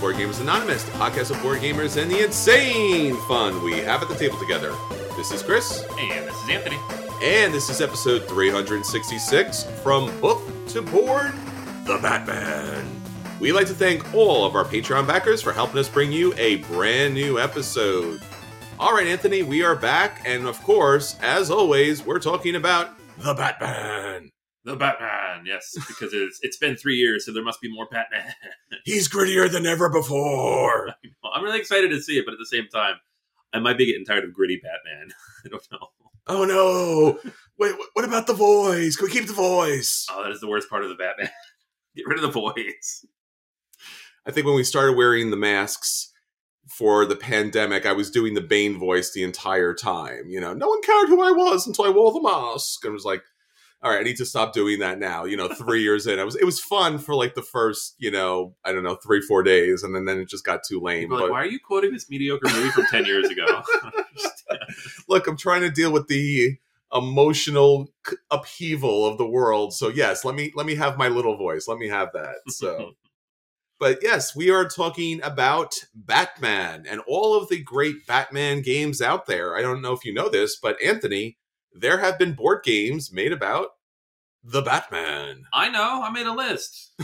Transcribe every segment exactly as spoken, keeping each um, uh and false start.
Board Gamers Anonymous, the podcast of board gamers and the insane fun we have at the table together. This is Chris. And this is Anthony. And this is episode three sixty-six, From Book to Board, The Batman. We'd like to thank all of our Patreon backers for helping us bring you a brand new episode. All right, Anthony, we are back. And of course, as always, we're talking about The Batman. The Batman, yes, because it's it's been three years, so there must be more Batman. He's grittier than ever before. I'm really excited to see it, but at the same time, I might be getting tired of gritty Batman. I don't know. Oh, no. Wait, what about the voice? Can we keep the voice? Oh, that is the worst part of the Batman. Get rid of the voice. I think when we started wearing the masks for the pandemic, I was doing the Bane voice the entire time. You know, no one cared who I was until I wore the mask. I was like, all right, I need to stop doing that now. You know, three years in, I was it was fun for like the first, you know, I don't know, three, four days. And then, then it just got too lame. But like, why are you quoting this mediocre movie from ten years ago? Look, I'm trying to deal with the emotional upheaval of the world. So, yes, let me let me have my little voice. Let me have that. So, but yes, we are talking about Batman and all of the great Batman games out there. I don't know if you know this, but Anthony, there have been board games made about the Batman. I know. I made a list.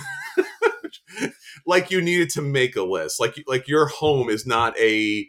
Like you needed to make a list. Like like your home is not a,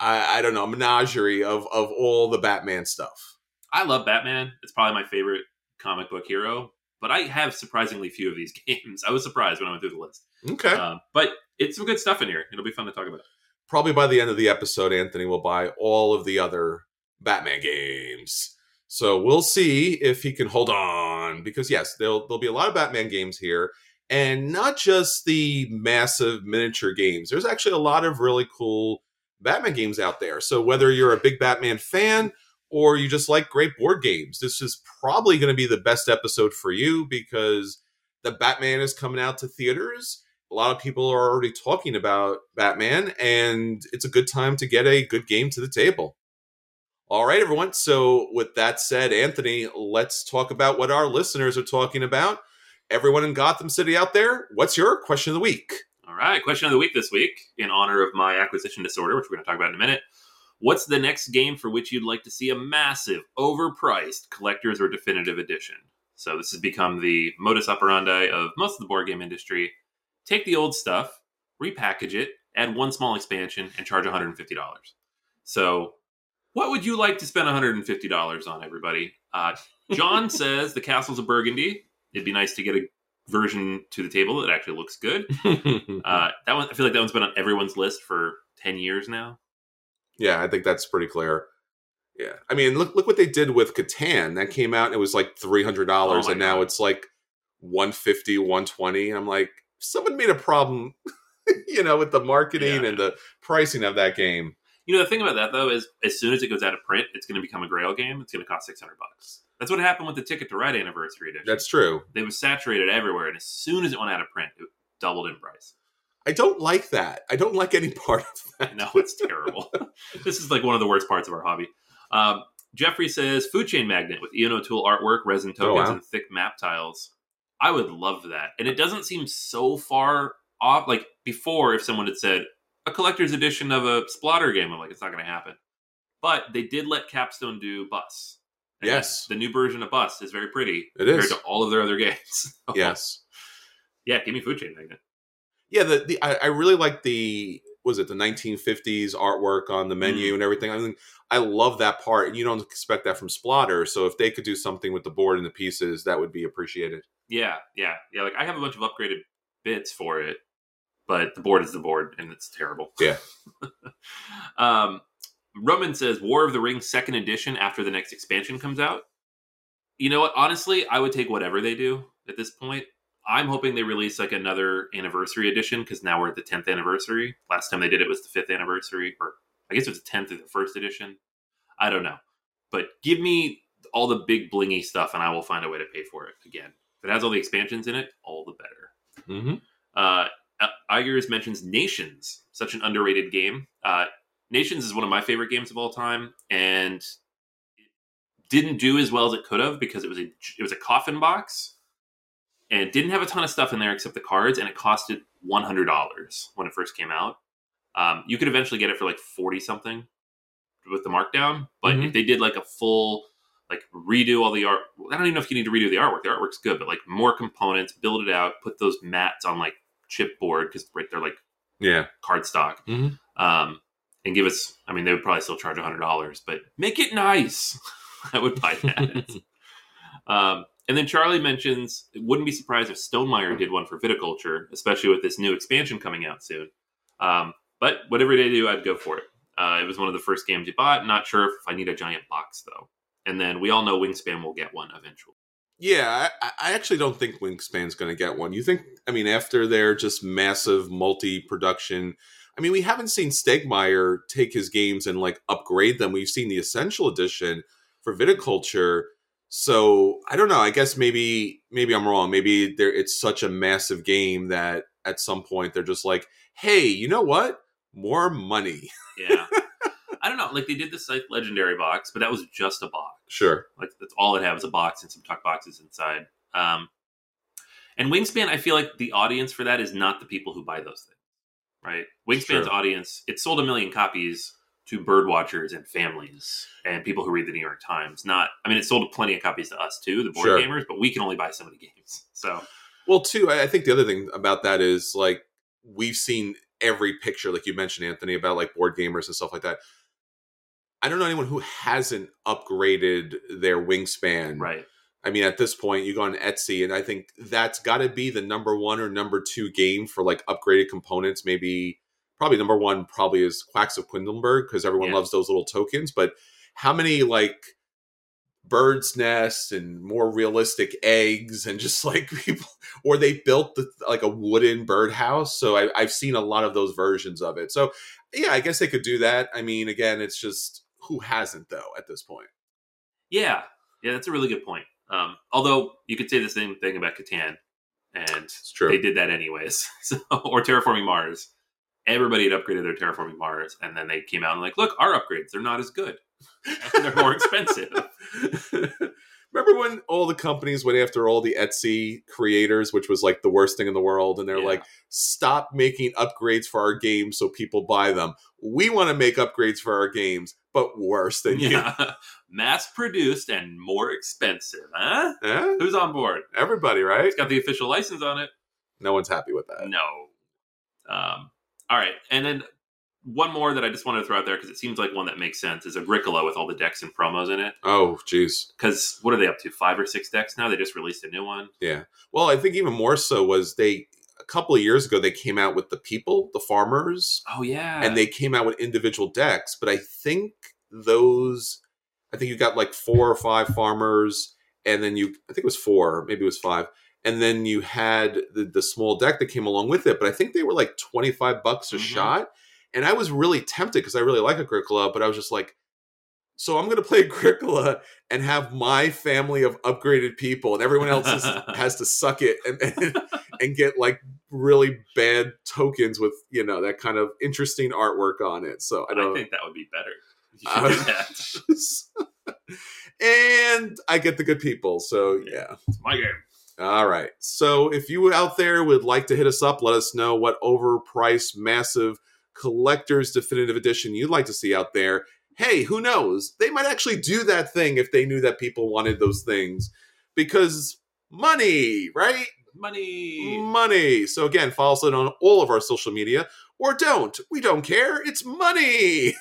I, I don't know, menagerie of, of all the Batman stuff. I love Batman. It's probably my favorite comic book hero. But I have surprisingly few of these games. I was surprised when I went through the list. Okay. Uh, but it's some good stuff in here. It'll be fun to talk about. Probably by the end of the episode, Anthony will buy all of the other Batman games. So we'll see if he can hold on, because yes, there'll there'll be a lot of Batman games here, and not just the massive miniature games. There's actually a lot of really cool Batman games out there. So whether you're a big Batman fan or you just like great board games, this is probably going to be the best episode for you because the Batman is coming out to theaters. A lot of people are already talking about Batman, and it's a good time to get a good game to the table. All right, everyone. So with that said, Anthony, let's talk about what our listeners are talking about. Everyone in Gotham City out there, what's your question of the week? All right. Question of the week this week, in honor of my acquisition disorder, which we're going to talk about in a minute. What's the next game for which you'd like to see a massive, overpriced collector's or definitive edition? So this has become the modus operandi of most of the board game industry. Take the old stuff, repackage it, add one small expansion, and charge one hundred fifty dollars. So What would you like to spend one hundred fifty dollars on, everybody? Uh, John says the Castles of Burgundy. It'd be nice to get a version to the table that actually looks good. Uh, that one, I feel like that one's been on everyone's list for ten years now. Yeah, I think that's pretty clear. Yeah, I mean, look look what they did with Catan. That came out, and it was like three hundred dollars, oh and now God. It's like one hundred fifty dollars, one hundred twenty dollars. And I'm like, someone made a problem, you know, with the marketing yeah. and the pricing of that game. You know, the thing about that, though, is as soon as it goes out of print, it's going to become a Grail game. It's going to cost six hundred bucks. That's what happened with the Ticket to Ride Anniversary Edition. That's true. They were saturated everywhere, and as soon as it went out of print, it doubled in price. I don't like that. I don't like any part of that. No, it's terrible. This is like one of the worst parts of our hobby. Um, Jeffrey says, Food Chain Magnate with Ian O'Toole artwork, resin tokens, oh, wow. and thick map tiles. I would love that. And it doesn't seem so far off. Like, before, if someone had said, a collector's edition of a Splotter game, I'm like, it's not going to happen. But they did let Capstone do Bus. And yes. The new version of Bus is very pretty. It compared is. Compared to all of their other games. Yes. Yeah, give me Food Chain Magnate. Yeah, the, the I, I really like the, was it the nineteen fifties artwork on the menu mm. and everything. I mean, I love that part. And you don't expect that from Splotter. So if they could do something with the board and the pieces, that would be appreciated. Yeah, yeah. Yeah, like I have a bunch of upgraded bits for it. But the board is the board, and it's terrible. Yeah. um, Roman says, War of the Rings second edition after the next expansion comes out. You know what? Honestly, I would take whatever they do at this point. I'm hoping they release like another anniversary edition, because now we're at the tenth anniversary. Last time they did it was the fifth anniversary, or I guess it was the tenth of the first edition. I don't know. But give me all the big blingy stuff, and I will find a way to pay for it again. If it has all the expansions in it, all the better. Mm-hmm. Uh, Uh, Igers mentions Nations, such an underrated game. Uh, Nations is one of my favorite games of all time, and it didn't do as well as it could have because it was a it was a coffin box, and didn't have a ton of stuff in there except the cards, and it costed one hundred dollars when it first came out. Um, you could eventually get it for like forty something with the markdown, but mm-hmm. if they did like a full like redo all the art, I don't even know if you need to redo the artwork. The artwork's good, but like more components, build it out, put those mats on like chipboard because right they're like yeah cardstock mm-hmm. um and give us I mean they would probably still charge a hundred dollars, but make it nice. I would buy that. um and then Charlie mentions it wouldn't be surprised if Stonemaier did one for Viticulture, especially with this new expansion coming out soon. Um but whatever they do, I'd go for it. Uh it was one of the first games you bought. Not sure if I need a giant box though. And then we all know Wingspan will get one eventually. Yeah, I, I actually don't think Wingspan's going to get one. You think, I mean, after their just massive multi-production, I mean, we haven't seen Stonemaier take his games and, like, upgrade them. We've seen the Essential Edition for Viticulture. So, I don't know. I guess maybe maybe I'm wrong. Maybe there it's such a massive game that at some point they're just like, hey, you know what? More money. Yeah. I don't know. Like, they did the Scythe Legendary box, but that was just a box. Sure. Like, that's all it had was a box and some tuck boxes inside. Um, and Wingspan, I feel like the audience for that is not the people who buy those things, right? Wingspan's audience, it sold a million copies to birdwatchers and families and people who read the New York Times. Not, I mean, it sold plenty of copies to us too, the board sure. gamers, but we can only buy so many games. So, well, too, I think the other thing about that is, like, we've seen every picture, like you mentioned, Anthony, about, like, board gamers and stuff like that. I don't know anyone who hasn't upgraded their Wingspan. Right. I mean, at this point, you go on Etsy, and I think that's got to be the number one or number two game for, like, upgraded components. Maybe, probably number one probably is Quacks of Quedlinburg, because everyone yeah. loves those little tokens. But how many, like, bird's nests and more realistic eggs and just, like, people... Or they built, the, like, a wooden birdhouse. So I, I've seen a lot of those versions of it. So, yeah, I guess they could do that. I mean, again, it's just... Who hasn't, though, at this point? Yeah. Yeah, that's a really good point. Um, although, you could say the same thing about Catan. And it's true. They did that anyways. So, or Terraforming Mars. Everybody had upgraded their Terraforming Mars. And then they came out and like, look, our upgrades, they're not as good. And they're more expensive. Remember when all the companies went after all the Etsy creators, which was like the worst thing in the world. And they're yeah. like, stop making upgrades for our games so people buy them. We want to make upgrades for our games, but worse than yeah. you. Mass produced and more expensive. Huh? Yeah. Who's on board? Everybody, right? It's got the official license on it. No one's happy with that. No. Um, all right. And then one more that I just wanted to throw out there because it seems like one that makes sense is Agricola with all the decks and promos in it. Oh, jeez. Because what are they up to? Five or six decks now? They just released a new one. Yeah. Well, I think even more so was they... A couple of years ago, they came out with the people, the farmers. Oh, yeah. And they came out with individual decks. But I think those, I think you got like four or five farmers. And then you, I think it was four, maybe it was five. And then you had the, the small deck that came along with it. But I think they were like twenty-five bucks a mm-hmm. shot. And I was really tempted because I really like Agricola. But I was just like, so I'm going to play Agricola and have my family of upgraded people. And everyone else is, has to suck it. And, and and get like really bad tokens with, you know, that kind of interesting artwork on it. So I don't I think that would be better. Uh, that. And I get the good people. So yeah, yeah. It's my game. All right. So if you out there would like to hit us up, let us know what overpriced, massive collector's definitive edition you'd like to see out there. Hey, who knows? They might actually do that thing if they knew that people wanted those things because money, right? Money. Money. So again, follow us on all of our social media or don't. We don't care. It's money.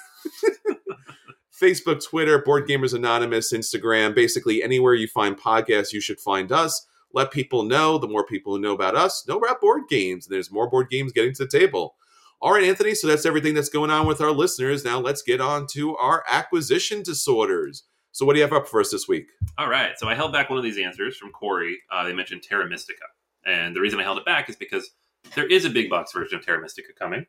Facebook, Twitter, Board Gamers Anonymous, Instagram, basically anywhere you find podcasts, you should find us. Let people know. The more people who know about us, know about board games. And there's more board games getting to the table. All right, Anthony. So that's everything that's going on with our listeners. Now let's get on to our acquisition disorders. So what do you have up for us this week? All right. So I held back one of these answers from Corey. Uh, they mentioned Terra Mystica. And the reason I held it back is because there is a big box version of Terra Mystica coming.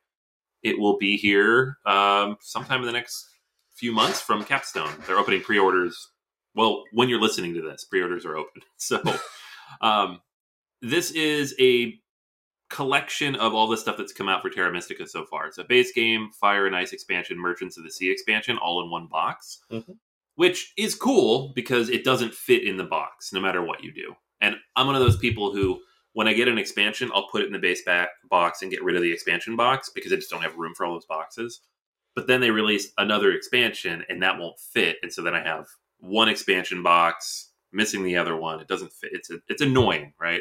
It will be here um, sometime in the next few months from Capstone. They're opening pre-orders. Well, when you're listening to this, pre-orders are open. So um, this is a collection of all the stuff that's come out for Terra Mystica so far. It's a base game, Fire and Ice expansion, Merchants of the Sea expansion, all in one box. Mm-hmm. Which is cool because it doesn't fit in the box no matter what you do. And I'm one of those people who, when I get an expansion, I'll put it in the base back box and get rid of the expansion box because I just don't have room for all those boxes. But then they release another expansion and that won't fit. And so then I have one expansion box, missing the other one. It doesn't fit. It's a, it's annoying, right?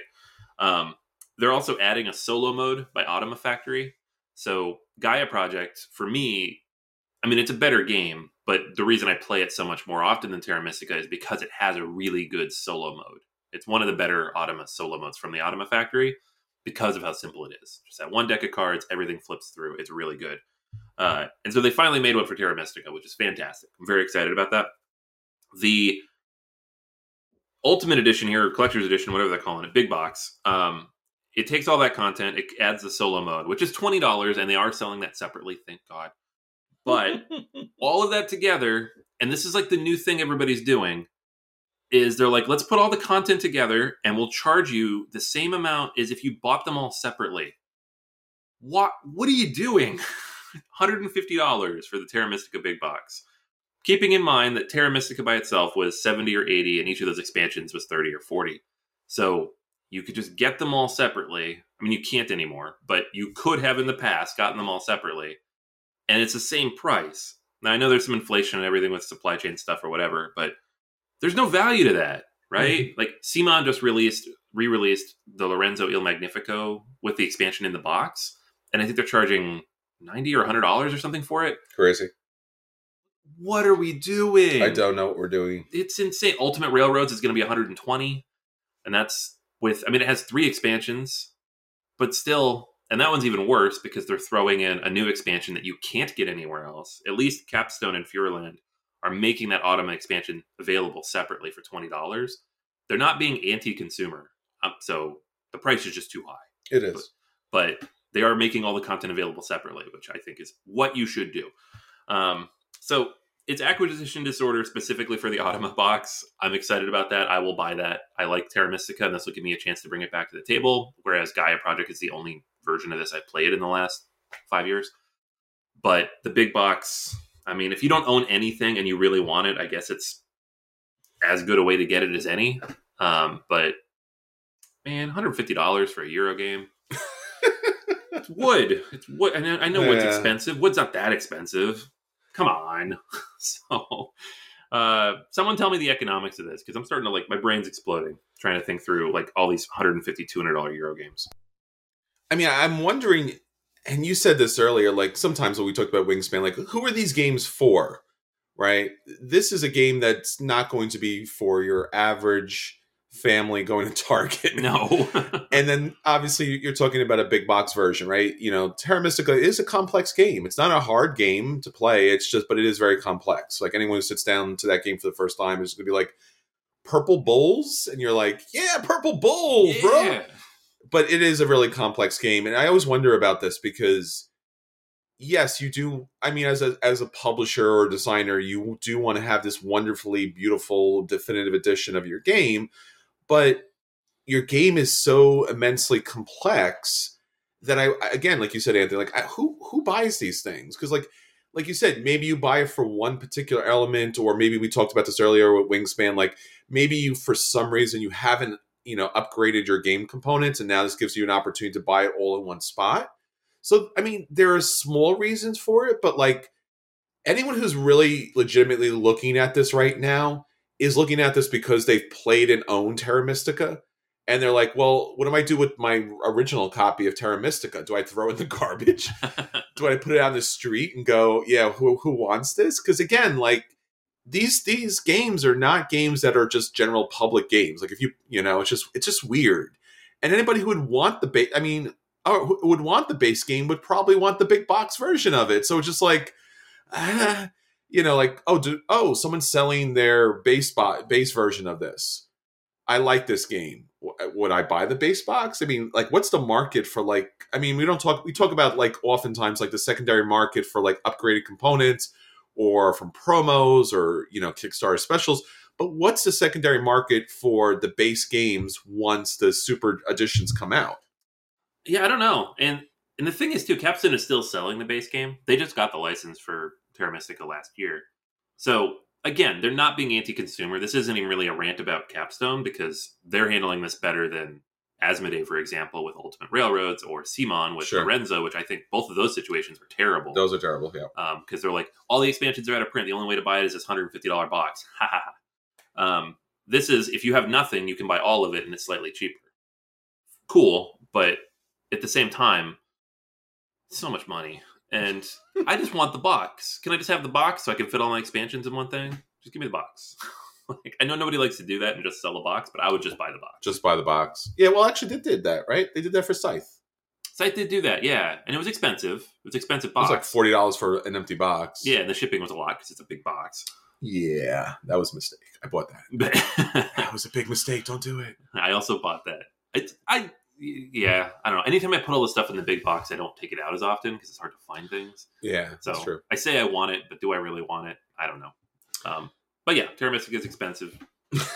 Um, they're also adding a solo mode by Automa Factory. So Gaia Project, for me, I mean, it's a better game, but the reason I play it so much more often than Terra Mystica is because it has a really good solo mode. It's one of the better Automa solo modes from the Automa Factory because of how simple it is. Just that one deck of cards, everything flips through. It's really good. Uh, and so they finally made one for Terra Mystica, which is fantastic. I'm very excited about that. The Ultimate Edition here, or Collector's Edition, whatever they're calling it, Big Box, um, it takes all that content, it adds the solo mode, which is twenty dollars, and they are selling that separately, thank God. But all of that together, and this is like the new thing everybody's doing, is they're like, let's put all the content together and we'll charge you the same amount as if you bought them all separately. What What are you doing? one hundred fifty dollars for the Terra Mystica Big Box. Keeping in mind that Terra Mystica by itself was seventy or eighty and each of those expansions was thirty or forty. So you could just get them all separately. I mean, you can't anymore, but you could have in the past gotten them all separately. And it's the same price. Now, I know there's some inflation and everything with supply chain stuff or whatever, but there's no value to that, right? Mm-hmm. Like, Simon just released, re-released the Lorenzo Il Magnifico with the expansion in the box, and I think they're charging ninety or one hundred dollars or something for it. Crazy. What are we doing? I don't know what we're doing. It's insane. Ultimate Railroads is going to be one hundred twenty dollars, and that's with, I mean, it has three expansions, but still... And that one's even worse because they're throwing in a new expansion that you can't get anywhere else. At least Capstone and Fureland are making that Automa expansion available separately for twenty dollars. They're not being anti-consumer, um, so the price is just too high. It is. But, but they are making all the content available separately, which I think is what you should do. Um, so it's acquisition disorder specifically for the Automa box. I'm excited about that. I will buy that. I like Terra Mystica, and this will give me a chance to bring it back to the table, whereas Gaia Project is the only version of this I played in the last five years. But the big box, I mean, if you don't own anything and you really want it, I guess it's as good a way to get it as any. Um, but man, one hundred fifty dollars for a Euro game. It's wood. It's wood. And I know yeah. wood's expensive. Wood's not that expensive. Come on. So uh, someone tell me the economics of this, because I'm starting to like, my brain's exploding trying to think through like all these one hundred fifty dollars, two hundred dollars Euro games. I mean, I'm wondering and you said this earlier, like sometimes when we talked about Wingspan, like who are these games for, right? This is a game that's not going to be for your average family going to Target. No. And then obviously you're talking about a big box version, right? You know, Terra Mystica is a complex game. It's not a hard game to play. It's just, but it is very complex. Like anyone who sits down to that game for the first time is going to be like, Purple Bulls? And you're like, yeah, Purple Bull, yeah. bro. But it is a really complex game. And I always wonder about this because, yes, you do. I mean, as a, as a publisher or designer, you do want to have this wonderfully beautiful definitive edition of your game. But your game is so immensely complex that I, again, like you said, Anthony, like I, who who buys these things? Because like like you said, maybe you buy it for one particular element, or maybe we talked about this earlier with Wingspan. Like maybe you, for some reason, you haven't you know upgraded your game components, and now this gives you an opportunity to buy it all in one spot. So I mean, there are small reasons for it, but like anyone who's really legitimately looking at this right now is looking at this because they've played and owned Terra Mystica, and they're like, well, what do I do with my original copy of Terra Mystica? Do I throw in the garbage? Do I put it on the street and go, yeah, who who wants this? Because again, like these these games are not games that are just general public games. Like if you, you know, it's just it's just weird. And anybody who would want the base, I mean, or who would want the base game would probably want the big box version of it. So it's just like, ah. You know, like, oh, do, oh, someone's selling their base bo- base version of this. I like this game. W- would I buy the base box? I mean, like, what's the market for, like, I mean, we don't talk, we talk about, like, oftentimes, like, the secondary market for, like, upgraded components or from promos or, you know, Kickstarter specials. But what's the secondary market for the base games once the super editions come out? Yeah, I don't know. And and the thing is, too, Capstone is still selling the base game. They just got the license for Terra Mystica last year. So again, they're not being anti-consumer. This isn't even really a rant about Capstone because they're handling this better than Asmodee, for example, with Ultimate Railroads, or Simon with sure. Lorenzo, which I think both of those situations were terrible. Those are terrible, yeah. Um, because they're like, all the expansions are out of print. The only way to buy it is this one hundred fifty dollars box. Ha ha ha. Um, this is, if you have nothing, you can buy all of it and it's slightly cheaper. Cool, but at the same time, so much money. And I just want the box. Can I just have the box so I can fit all my expansions in one thing? Just give me the box. Like, I know nobody likes to do that and just sell a box, but I would just buy the box. Just buy the box. Yeah, well, actually, they did that, right? They did that for Scythe. Scythe did do that, yeah. And it was expensive. It was an expensive box. It was like forty dollars for an empty box. Yeah, and the shipping was a lot because it's a big box. Yeah, that was a mistake. I bought that. That was a big mistake. Don't do it. I also bought that. I... I Yeah, I don't know. Anytime I put all the stuff in the big box, I don't take it out as often because it's hard to find things. Yeah, so that's true. I say I want it, but do I really want it? I don't know. Um, but yeah, Terra Mystica is expensive.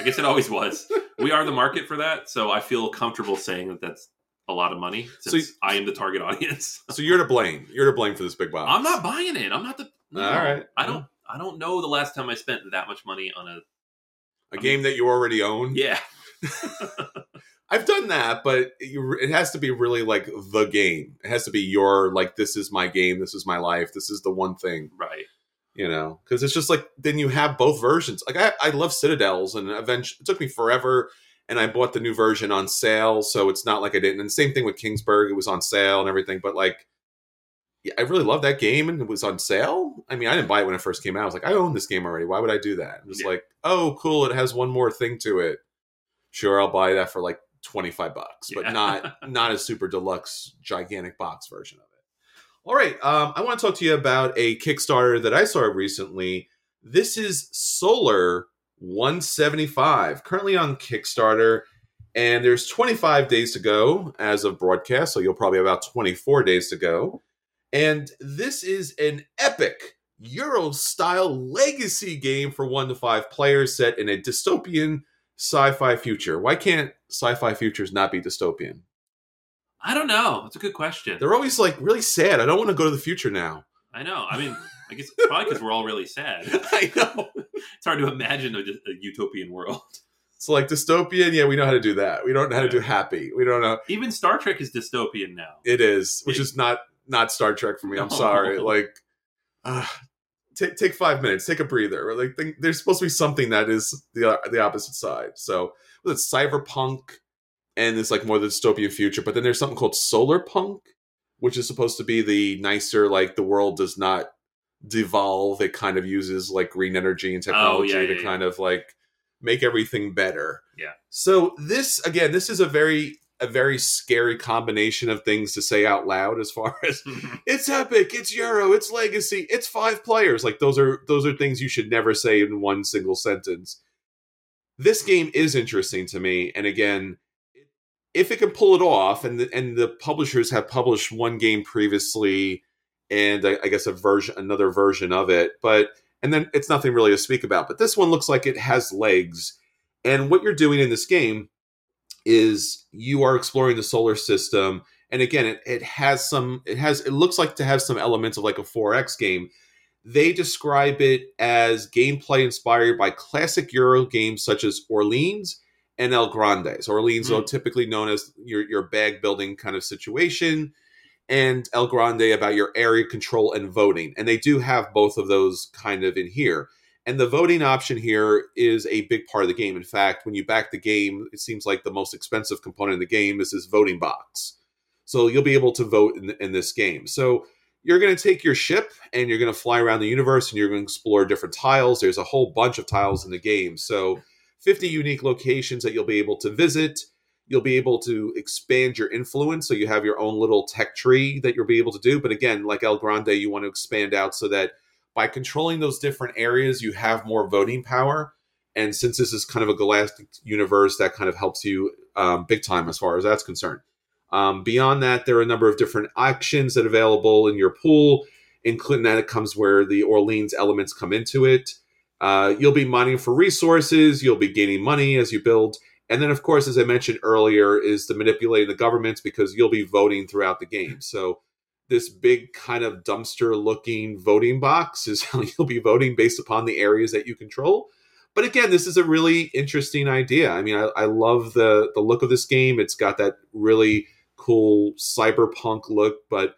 I guess it always was. We are the market for that, so I feel comfortable saying that that's a lot of money since so, I am the target audience. So you're to blame. You're to blame for this big box. I'm not buying it. I'm not the. No, all right. I don't. I don't know the last time I spent that much money on a a um, game that you already own. Yeah. I've done that, but it has to be really like the game. It has to be your, like, this is my game. This is my life. This is the one thing. Right. You know, because it's just like, then you have both versions. Like I, I love Citadels, and eventually it took me forever. And I bought the new version on sale. So it's not like I didn't. And same thing with Kingsburg. It was on sale and everything. But like, yeah, I really love that game, and it was on sale. I mean, I didn't buy it when it first came out. I was like, I own this game already. Why would I do that? I'm just yeah. like, oh, cool. It has one more thing to it. Sure, I'll buy that for like twenty-five bucks, but yeah. not not a super deluxe gigantic box version of it. All right, um I want to talk to you about a Kickstarter that I saw recently. This is Solar one seventy-five, currently on Kickstarter, and there's twenty-five days to go as of broadcast, so you'll probably have about twenty-four days to go. And this is an epic Euro-style legacy game for one to five players set in a dystopian sci-fi future. Why can't sci-fi futures not be dystopian? I don't know. That's a good question. They're always like really sad. I don't want to go to the future now. I know. I mean, I guess it's probably because we're all really sad. I know. It's hard to imagine a, a utopian world. So like dystopian, yeah, we know how to do that. We don't know how yeah. to do happy. We don't know. Even Star Trek is dystopian now. It is, which it, is not not Star Trek for me. I'm no. sorry. Like, uh, Take, take five minutes. Take a breather. Like, think, there's supposed to be something that is the the opposite side. So it's cyberpunk, and it's like more the dystopian future. But then there's something called solarpunk, which is supposed to be the nicer, like, the world does not devolve. It kind of uses, like, green energy and technology oh, yeah, yeah, to yeah. kind of, like, make everything better. Yeah. So this, again, this is a very... a very scary combination of things to say out loud as far as it's epic, it's Euro, it's legacy, it's five players. Like those are, those are things you should never say in one single sentence. This game is interesting to me. And again, if it can pull it off, and the, and the publishers have published one game previously and I, I guess a version, another version of it, but, and then it's nothing really to speak about, but this one looks like it has legs. And what you're doing in this game is you are exploring the solar system, and again, it, it has some, it has, it looks like to have some elements of like a four X game. They describe it as gameplay inspired by classic Euro games such as Orleans and El Grande. So Orleans mm-hmm. is typically known as your, your bag building kind of situation, and El Grande about your area control and voting. And they do have both of those kind of in here. And the voting option here is a big part of the game. In fact, when you back the game, it seems like the most expensive component of the game is this voting box. So you'll be able to vote in, in this game. So you're going to take your ship and you're going to fly around the universe and you're going to explore different tiles. There's a whole bunch of tiles in the game. So fifty unique locations that you'll be able to visit. You'll be able to expand your influence. So you have your own little tech tree that you'll be able to do. But again, like El Grande, you want to expand out so that by controlling those different areas, you have more voting power. And since this is kind of a galactic universe, that kind of helps you um, big time as far as that's concerned. Um, beyond that, there are a number of different actions that are available in your pool, including that it comes where the Orleans elements come into it. Uh, you'll be mining for resources. You'll be gaining money as you build. And then, of course, as I mentioned earlier, is the manipulating the governments, because you'll be voting throughout the game. So this big kind of dumpster-looking voting box is how you'll be voting based upon the areas that you control. But again, this is a really interesting idea. I mean, I, I love the the look of this game. It's got that really cool cyberpunk look, but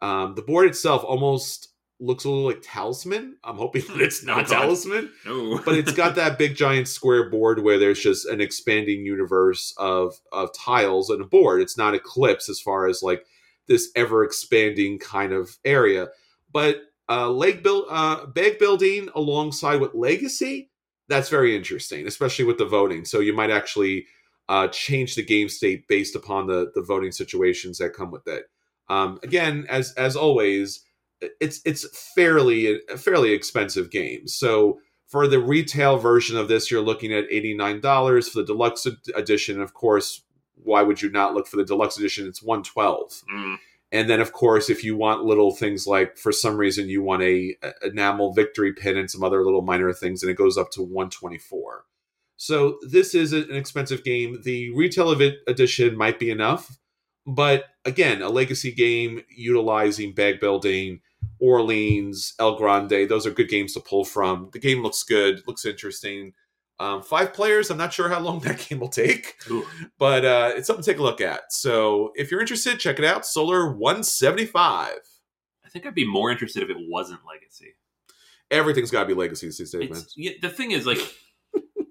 um, the board itself almost looks a little like Talisman. I'm hoping that it's not Talisman. No. But it's got that big giant square board where there's just an expanding universe of of tiles on a board. It's not Eclipse as far as like this ever-expanding kind of area. But uh, leg build, uh, bag building alongside with legacy, that's very interesting, especially with the voting. So you might actually uh, change the game state based upon the, the voting situations that come with it. Um, again, as as always, it's it's fairly a fairly expensive game. So for the retail version of this, you're looking at eighty-nine dollars. For the deluxe edition, of course, why would you not look for the deluxe edition? It's one hundred twelve dollars. Mm. And then, of course, if you want little things like, for some reason, you want a, a enamel victory pin and some other little minor things, and it goes up to one hundred twenty-four dollars. So this is an expensive game. The retail edition might be enough. But again, a legacy game utilizing bag building, Orleans, El Grande, those are good games to pull from. The game looks good, looks interesting. Um, five players, I'm not sure how long that game will take, Ooh. but uh, it's something to take a look at. So if you're interested, check it out, Solar one seventy-five. I think I'd be more interested if it wasn't Legacy. Everything's got to be Legacy these days, man. Yeah, the thing is, like,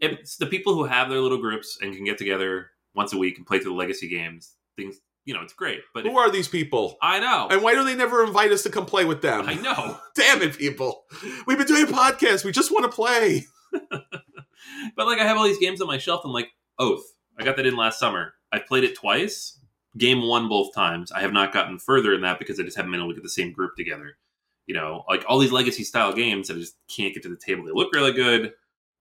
it's the people who have their little groups and can get together once a week and play through the Legacy games, things, you know, it's great. But who if, are these people? I know. And why do they never invite us to come play with them? I know. Damn it, people. We've been doing a podcast. We just want to play. But, like, I have all these games on my shelf. I'm like, Oath. I got that in last summer. I've played it twice. Game one both times. I have not gotten further in that because I just haven't been able to get the same group together. You know, like, all these Legacy-style games that I just can't get to the table. They look really good. If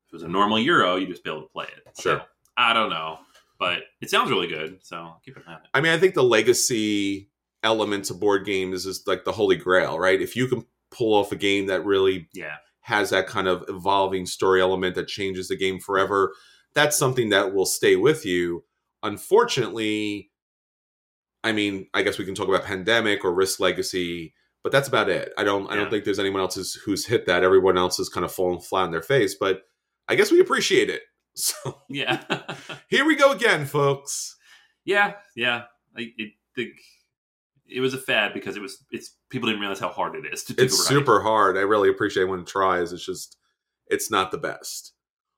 it was a normal Euro, you'd just be able to play it. Sure. So, I don't know. But it sounds really good, so I'll keep an eye on it. I mean, I think the Legacy element to board games is, like, the holy grail, right? If you can pull off a game that really... yeah. has that kind of evolving story element that changes the game forever. That's something that will stay with you. Unfortunately, I mean, I guess we can talk about Pandemic or Risk Legacy, but that's about it. I don't, yeah. I don't think there's anyone else who's, who's hit that. Everyone else has kind of fallen flat on their face, but I guess we appreciate it. So yeah, here we go again, folks. Yeah. Yeah. I, I think it was a fad because it was, it's, people didn't realize how hard it is to do it right. It's super hard. I really appreciate when it tries. It's just, it's not the best.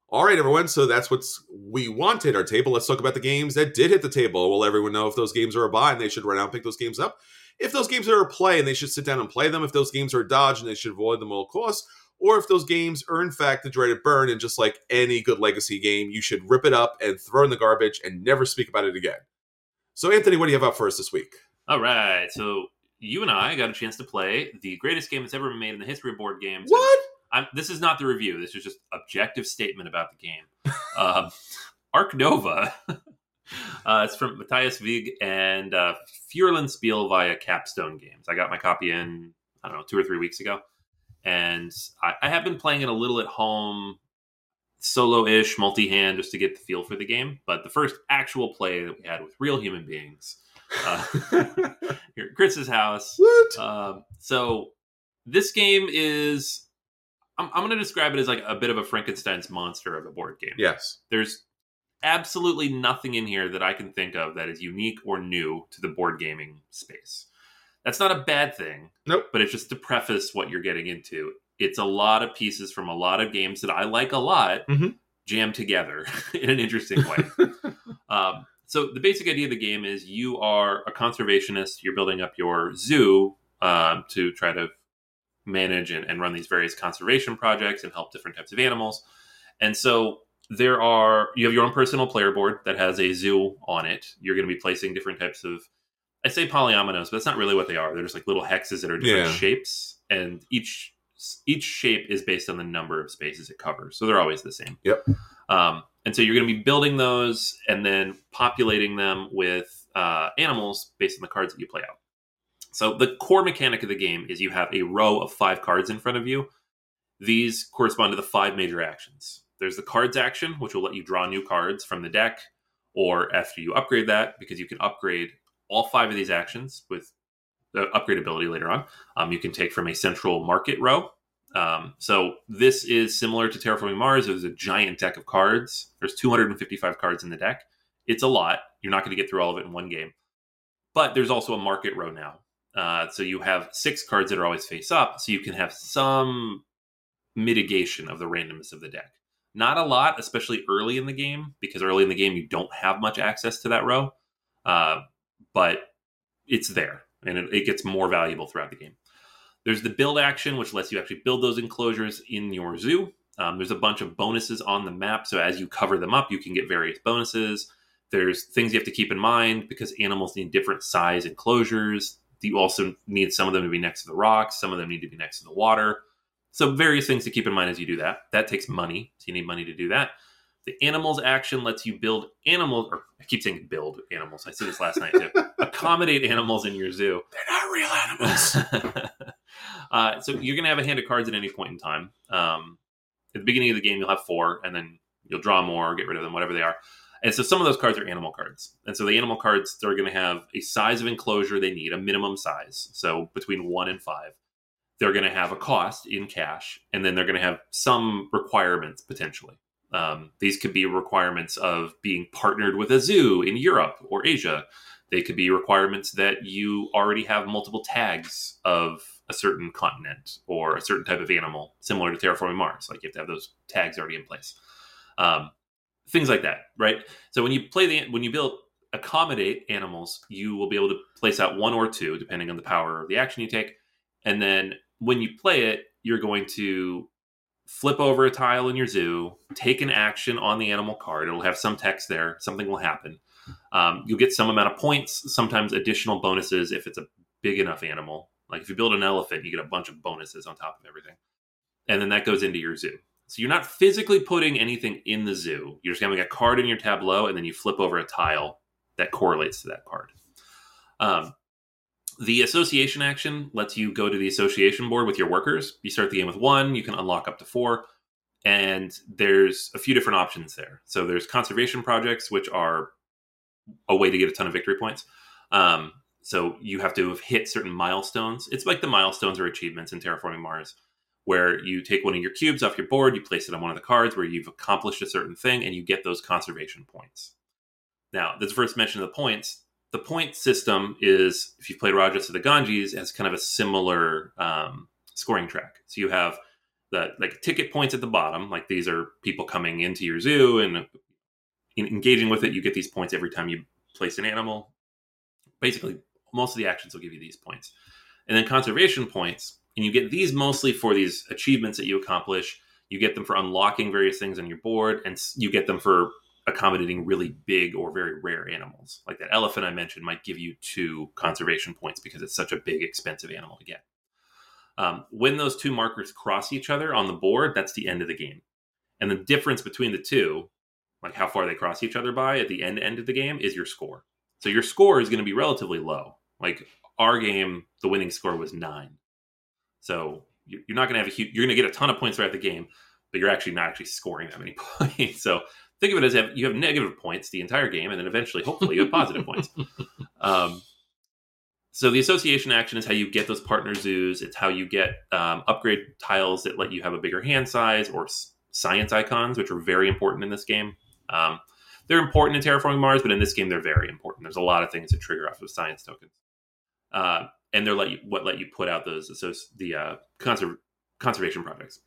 All right, everyone. So that's what we want at our table. Let's talk about the games that did hit the table. We'll let everyone know if those games are a buy and they should run out and pick those games up. if those games are a play and they should sit down and play them, if those games are a dodge and they should avoid them at all costs, or if those games are in fact the dreaded burn, and just like any good legacy game, you should rip it up and throw in the garbage and never speak about it again. So Anthony, what do you have up for us this week? All right, so you and I got a chance to play the greatest game that's ever been made in the history of board games. What? I'm, this is not the review. This is just objective statement about the game. um, Ark Nova. Uh, it's from Matthias Wieg and uh, Fjörlund Spiel via Capstone Games. I got my copy in, I don't know, two or three weeks ago. And I, I have been playing it a little at home, solo-ish, multi-hand, just to get the feel for the game. But the first actual play that we had with real human beings, uh, here at Chris's house. What? Uh, so this game is, I'm, I'm going to describe it as like a bit of a Frankenstein's monster of a board game. Yes. There's absolutely nothing in here that I can think of that is unique or new to the board gaming space. That's not a bad thing. Nope. But it's just to preface what you're getting into. It's a lot of pieces from a lot of games that I like a lot, mm-hmm. jammed together in an interesting way. um, so the basic idea of the game is you are a conservationist. You're building up your zoo um, to try to manage and, and run these various conservation projects and help different types of animals. And so there are, you have your own personal player board that has a zoo on it. You're going to be placing different types of, I say polyominoes, but that's not really what they are. They're just like little hexes that are different yeah. shapes, and each each shape is based on the number of spaces it covers. So they're always the same. Yep. Um, and so you're going to be building those and then populating them with uh, animals based on the cards that you play out. So the core mechanic of the game is you have a row of five cards in front of you. These correspond to the five major actions. There's the cards action, which will let you draw new cards from the deck, or after you upgrade that, because you can upgrade all five of these actions with the upgradeability later on. Um, you can take from a central market row. Um, so this is similar to Terraforming Mars. It was a giant deck of cards. There's two hundred fifty-five cards in the deck. It's a lot. You're not going to get through all of it in one game. But there's also a market row now. Uh, so you have six cards that are always face up. So you can have some mitigation of the randomness of the deck. Not a lot, especially early in the game, because early in the game, you don't have much access to that row. Uh, but it's there, and it, it gets more valuable throughout the game. There's the build action, which lets you actually build those enclosures in your zoo. Um, there's a bunch of bonuses on the map, so as you cover them up, you can get various bonuses. There's things you have to keep in mind, because animals need different size enclosures. You also need some of them to be next to the rocks, some of them need to be next to the water. So various things to keep in mind as you do that. That takes money, so you need money to do that. The animals action lets you build animals, or I keep saying build animals. I said this last night too. Accommodate animals in your zoo. They're not real animals. uh, so you're going to have a hand of cards at any point in time. Um, at the beginning of the game, you'll have four, and then you'll draw more, get rid of them, whatever they are. And so some of those cards are animal cards. And so the animal cards, they're going to have a size of enclosure they need, a minimum size. So between one and five. They're going to have a cost in cash, and then they're going to have some requirements potentially. Um, these could be requirements of being partnered with a zoo in Europe or Asia. They could be requirements that you already have multiple tags of a certain continent or a certain type of animal, similar to Terraforming Mars. Like you have to have those tags already in place. Um, things like that, right? So when you play the when you build accommodate animals, you will be able to place out one or two, depending on the power of the action you take, and then when you play it, you're going to flip over a tile in your zoo, take an action on the animal card. It'll have some text there. Something will happen. Um, you'll get some amount of points, sometimes additional bonuses if it's a big enough animal. Like if you build an elephant, you get a bunch of bonuses on top of everything. And then that goes into your zoo. So you're not physically putting anything in the zoo. You're just having a card in your tableau, and then you flip over a tile that correlates to that card. Um, The association action lets you go to the association board with your workers. You start the game with one, you can unlock up to four, and there's a few different options there. So there's conservation projects, which are a way to get a ton of victory points. Um, so you have to have hit certain milestones. It's like the milestones or achievements in Terraforming Mars, where you take one of your cubes off your board, you place it on one of the cards where you've accomplished a certain thing, and you get those conservation points. Now, this first mention of the points. The point system is, if you've played Rajas of the Ganges, it has kind of a similar um, scoring track. So you have the like ticket points at the bottom. Like these are people coming into your zoo and in, engaging with it. You get these points every time you place an animal. Basically, most of the actions will give you these points. And then conservation points, and you get these mostly for these achievements that you accomplish. You get them for unlocking various things on your board, and you get them for accommodating really big or very rare animals. Like that elephant I mentioned might give you two conservation points because it's such a big, expensive animal to get. Um, when those two markers cross each other on the board, that's the end of the game. And the difference between the two, like how far they cross each other by at the end end of the game, is your score. So your score is going to be relatively low. Like our game, the winning score was nine. So you're not going to have a huge, you're going to get a ton of points throughout the game, but you're actually not actually scoring that many points. So think of it as have, you have negative points the entire game, and then eventually, hopefully, you have positive points. Um, so the association action is how you get those partner zoos. It's how you get um, upgrade tiles that let you have a bigger hand size, or s- science icons, which are very important in this game. Um, they're important in Terraforming Mars, but in this game, they're very important. There's a lot of things that trigger off of science tokens. Uh, and they're let you, what let you put out those so the uh, conser- conservation projects.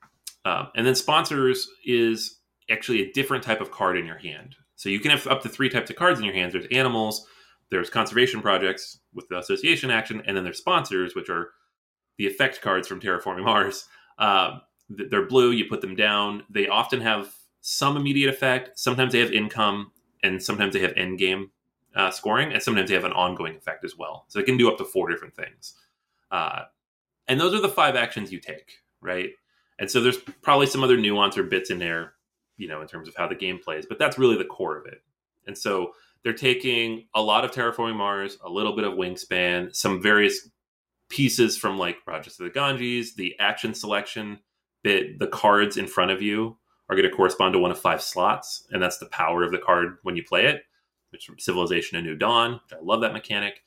Um, and then sponsors is actually a different type of card in your hand. So you can have up to three types of cards in your hands. There's animals, there's conservation projects with the association action, and then there's sponsors, which are the effect cards from Terraforming Mars. Uh, they're blue, you put them down. They often have some immediate effect. Sometimes they have income, and sometimes they have end game uh, scoring, and sometimes they have an ongoing effect as well. So they can do up to four different things. Uh, and those are the five actions you take, right? And so there's probably some other nuance or bits in there, you know, in terms of how the game plays, but that's really the core of it. And so they're taking a lot of Terraforming Mars, a little bit of Wingspan, some various pieces from like Rajas of the Ganges, the action selection bit, the cards in front of you are going to correspond to one of five slots. And that's the power of the card when you play it, which from Civilization and New Dawn, which I love that mechanic.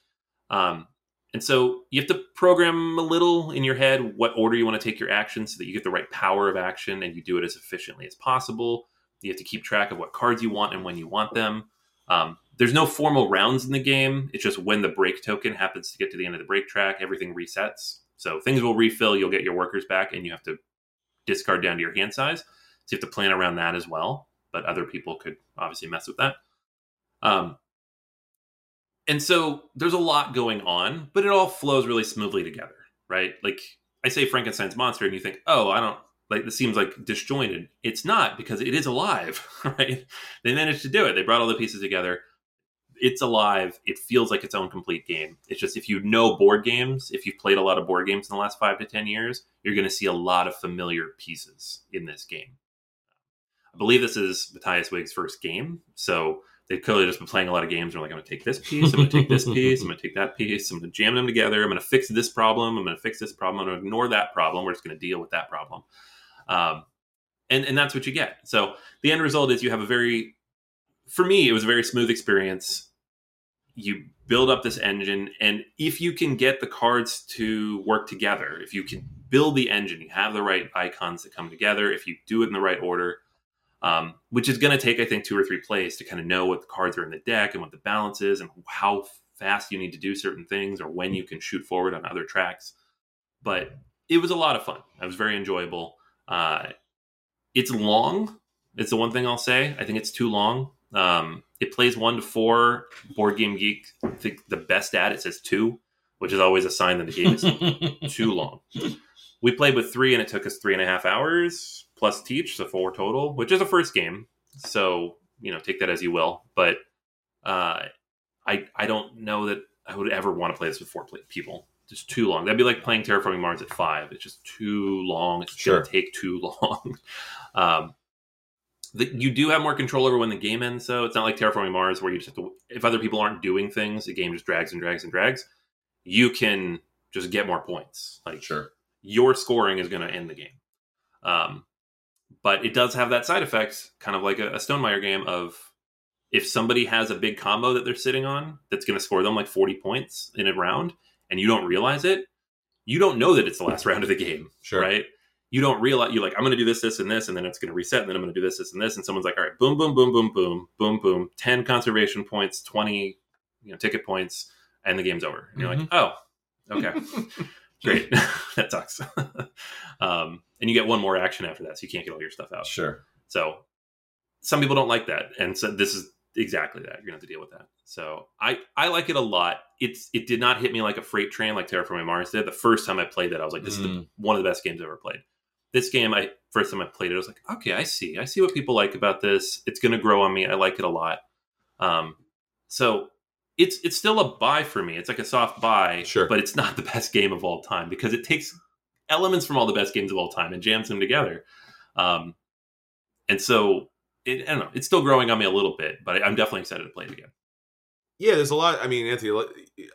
Um, and so you have to program a little in your head what order you want to take your action so that you get the right power of action and you do it as efficiently as possible. You have to keep track of what cards you want and when you want them. Um, there's no formal rounds in the game. It's just when the break token happens to get to the end of the break track, everything resets. So things will refill, you'll get your workers back, and you have to discard down to your hand size. So you have to plan around that as well. But other people could obviously mess with that. Um, And so there's a lot going on, but it all flows really smoothly together, right? Like I say Frankenstein's monster and you think, oh, I don't, like this seems like disjointed. It's not, because it is alive, right? They managed to do it. They brought all the pieces together. It's alive. It feels like its own complete game. It's just, if you know board games, if you've played a lot of board games in the last five to ten years, you're going to see a lot of familiar pieces in this game. I believe this is Matthias Wig's first game, so they've clearly just been playing a lot of games. They're like, I'm going to take this piece, I'm going to take this piece, I'm going to take that piece, I'm going to jam them together, I'm going to fix this problem, I'm going to fix this problem, I'm going to ignore that problem, we're just going to deal with that problem. Um, and, and that's what you get. So the end result is you have a very, for me, it was a very smooth experience. You build up this engine, and if you can get the cards to work together, if you can build the engine, you have the right icons that come together, if you do it in the right order, Um, which is going to take, I think, two or three plays to kind of know what the cards are in the deck and what the balance is and how fast you need to do certain things or when you can shoot forward on other tracks. But it was a lot of fun. It was very enjoyable. Uh, it's long. It's the one thing I'll say. I think it's too long. Um, it plays one to four. Board Game Geek, I think the best at it says two, which is always a sign that the game is too long. We played with three, and it took us three and a half hours. Plus teach, so four total, which is a first game. So, you know, take that as you will. But uh, I I don't know that I would ever want to play this with four people. Just too long. That'd be like playing Terraforming Mars at five. It's just too long. It's sure. going to take too long. um, the, you do have more control over when the game ends, though. It's not like Terraforming Mars where you just have to, if other people aren't doing things, the game just drags and drags and drags. You can just get more points. Like, sure. Your scoring is going to end the game. Um, But it does have that side effect, kind of like a, a Stonemaier game of if somebody has a big combo that they're sitting on that's going to score them like forty points in a round and you don't realize it, you don't know that it's the last round of the game, sure. right? You don't realize, you're like, I'm going to do this, this, and this, and then it's going to reset, and then I'm going to do this, this, and this, and someone's like, all right, boom, boom, boom, boom, boom, boom, boom, ten conservation points, twenty you know, ticket points, and the game's over. And you're mm-hmm. like, oh, okay. Great. That sucks. um, and you get one more action after that, so you can't get all your stuff out. Sure. So some people don't like that. And so this is exactly that. You're gonna have to deal with that. So I, I like it a lot. It's it did not hit me like a freight train like Terraforming Mars did. The first time I played that, I was like, this mm. is the, one of the best games I've ever played. This game, I first time I played it, I was like, okay, I see. I see what people like about this. It's gonna grow on me. I like it a lot. Um, so it's it's still a buy for me. It's like a soft buy, sure. But it's not the best game of all time because it takes elements from all the best games of all time and jams them together. Um, and so it, I don't know. It's still growing on me a little bit, but I'm definitely excited to play it again. Yeah, there's a lot. I mean, Anthony,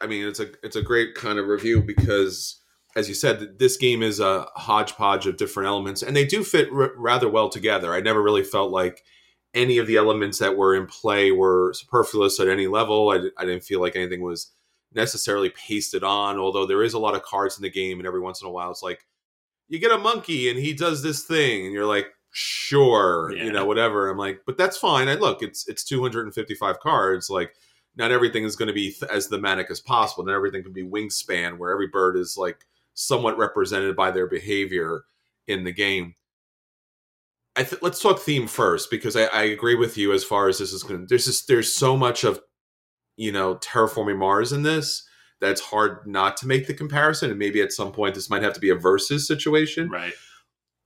I mean, it's a it's a great kind of review because, as you said, this game is a hodgepodge of different elements, and they do fit r- rather well together. I never really felt like any of the elements that were in play were superfluous at any level. I, I didn't feel like anything was necessarily pasted on, although there is a lot of cards in the game, and every once in a while it's like, you get a monkey and he does this thing, and you're like, sure, yeah. you know, whatever. I'm like, but that's fine. I look, it's it's two hundred fifty-five cards. Like, not everything is going to be th- as thematic as possible. Not everything can be Wingspan, where every bird is like somewhat represented by their behavior in the game. I th- let's talk theme first, because I, I agree with you as far as this is going to... There's just, there's so much of, you know, Terraforming Mars in this that it's hard not to make the comparison. And maybe at some point this might have to be a versus situation. Right.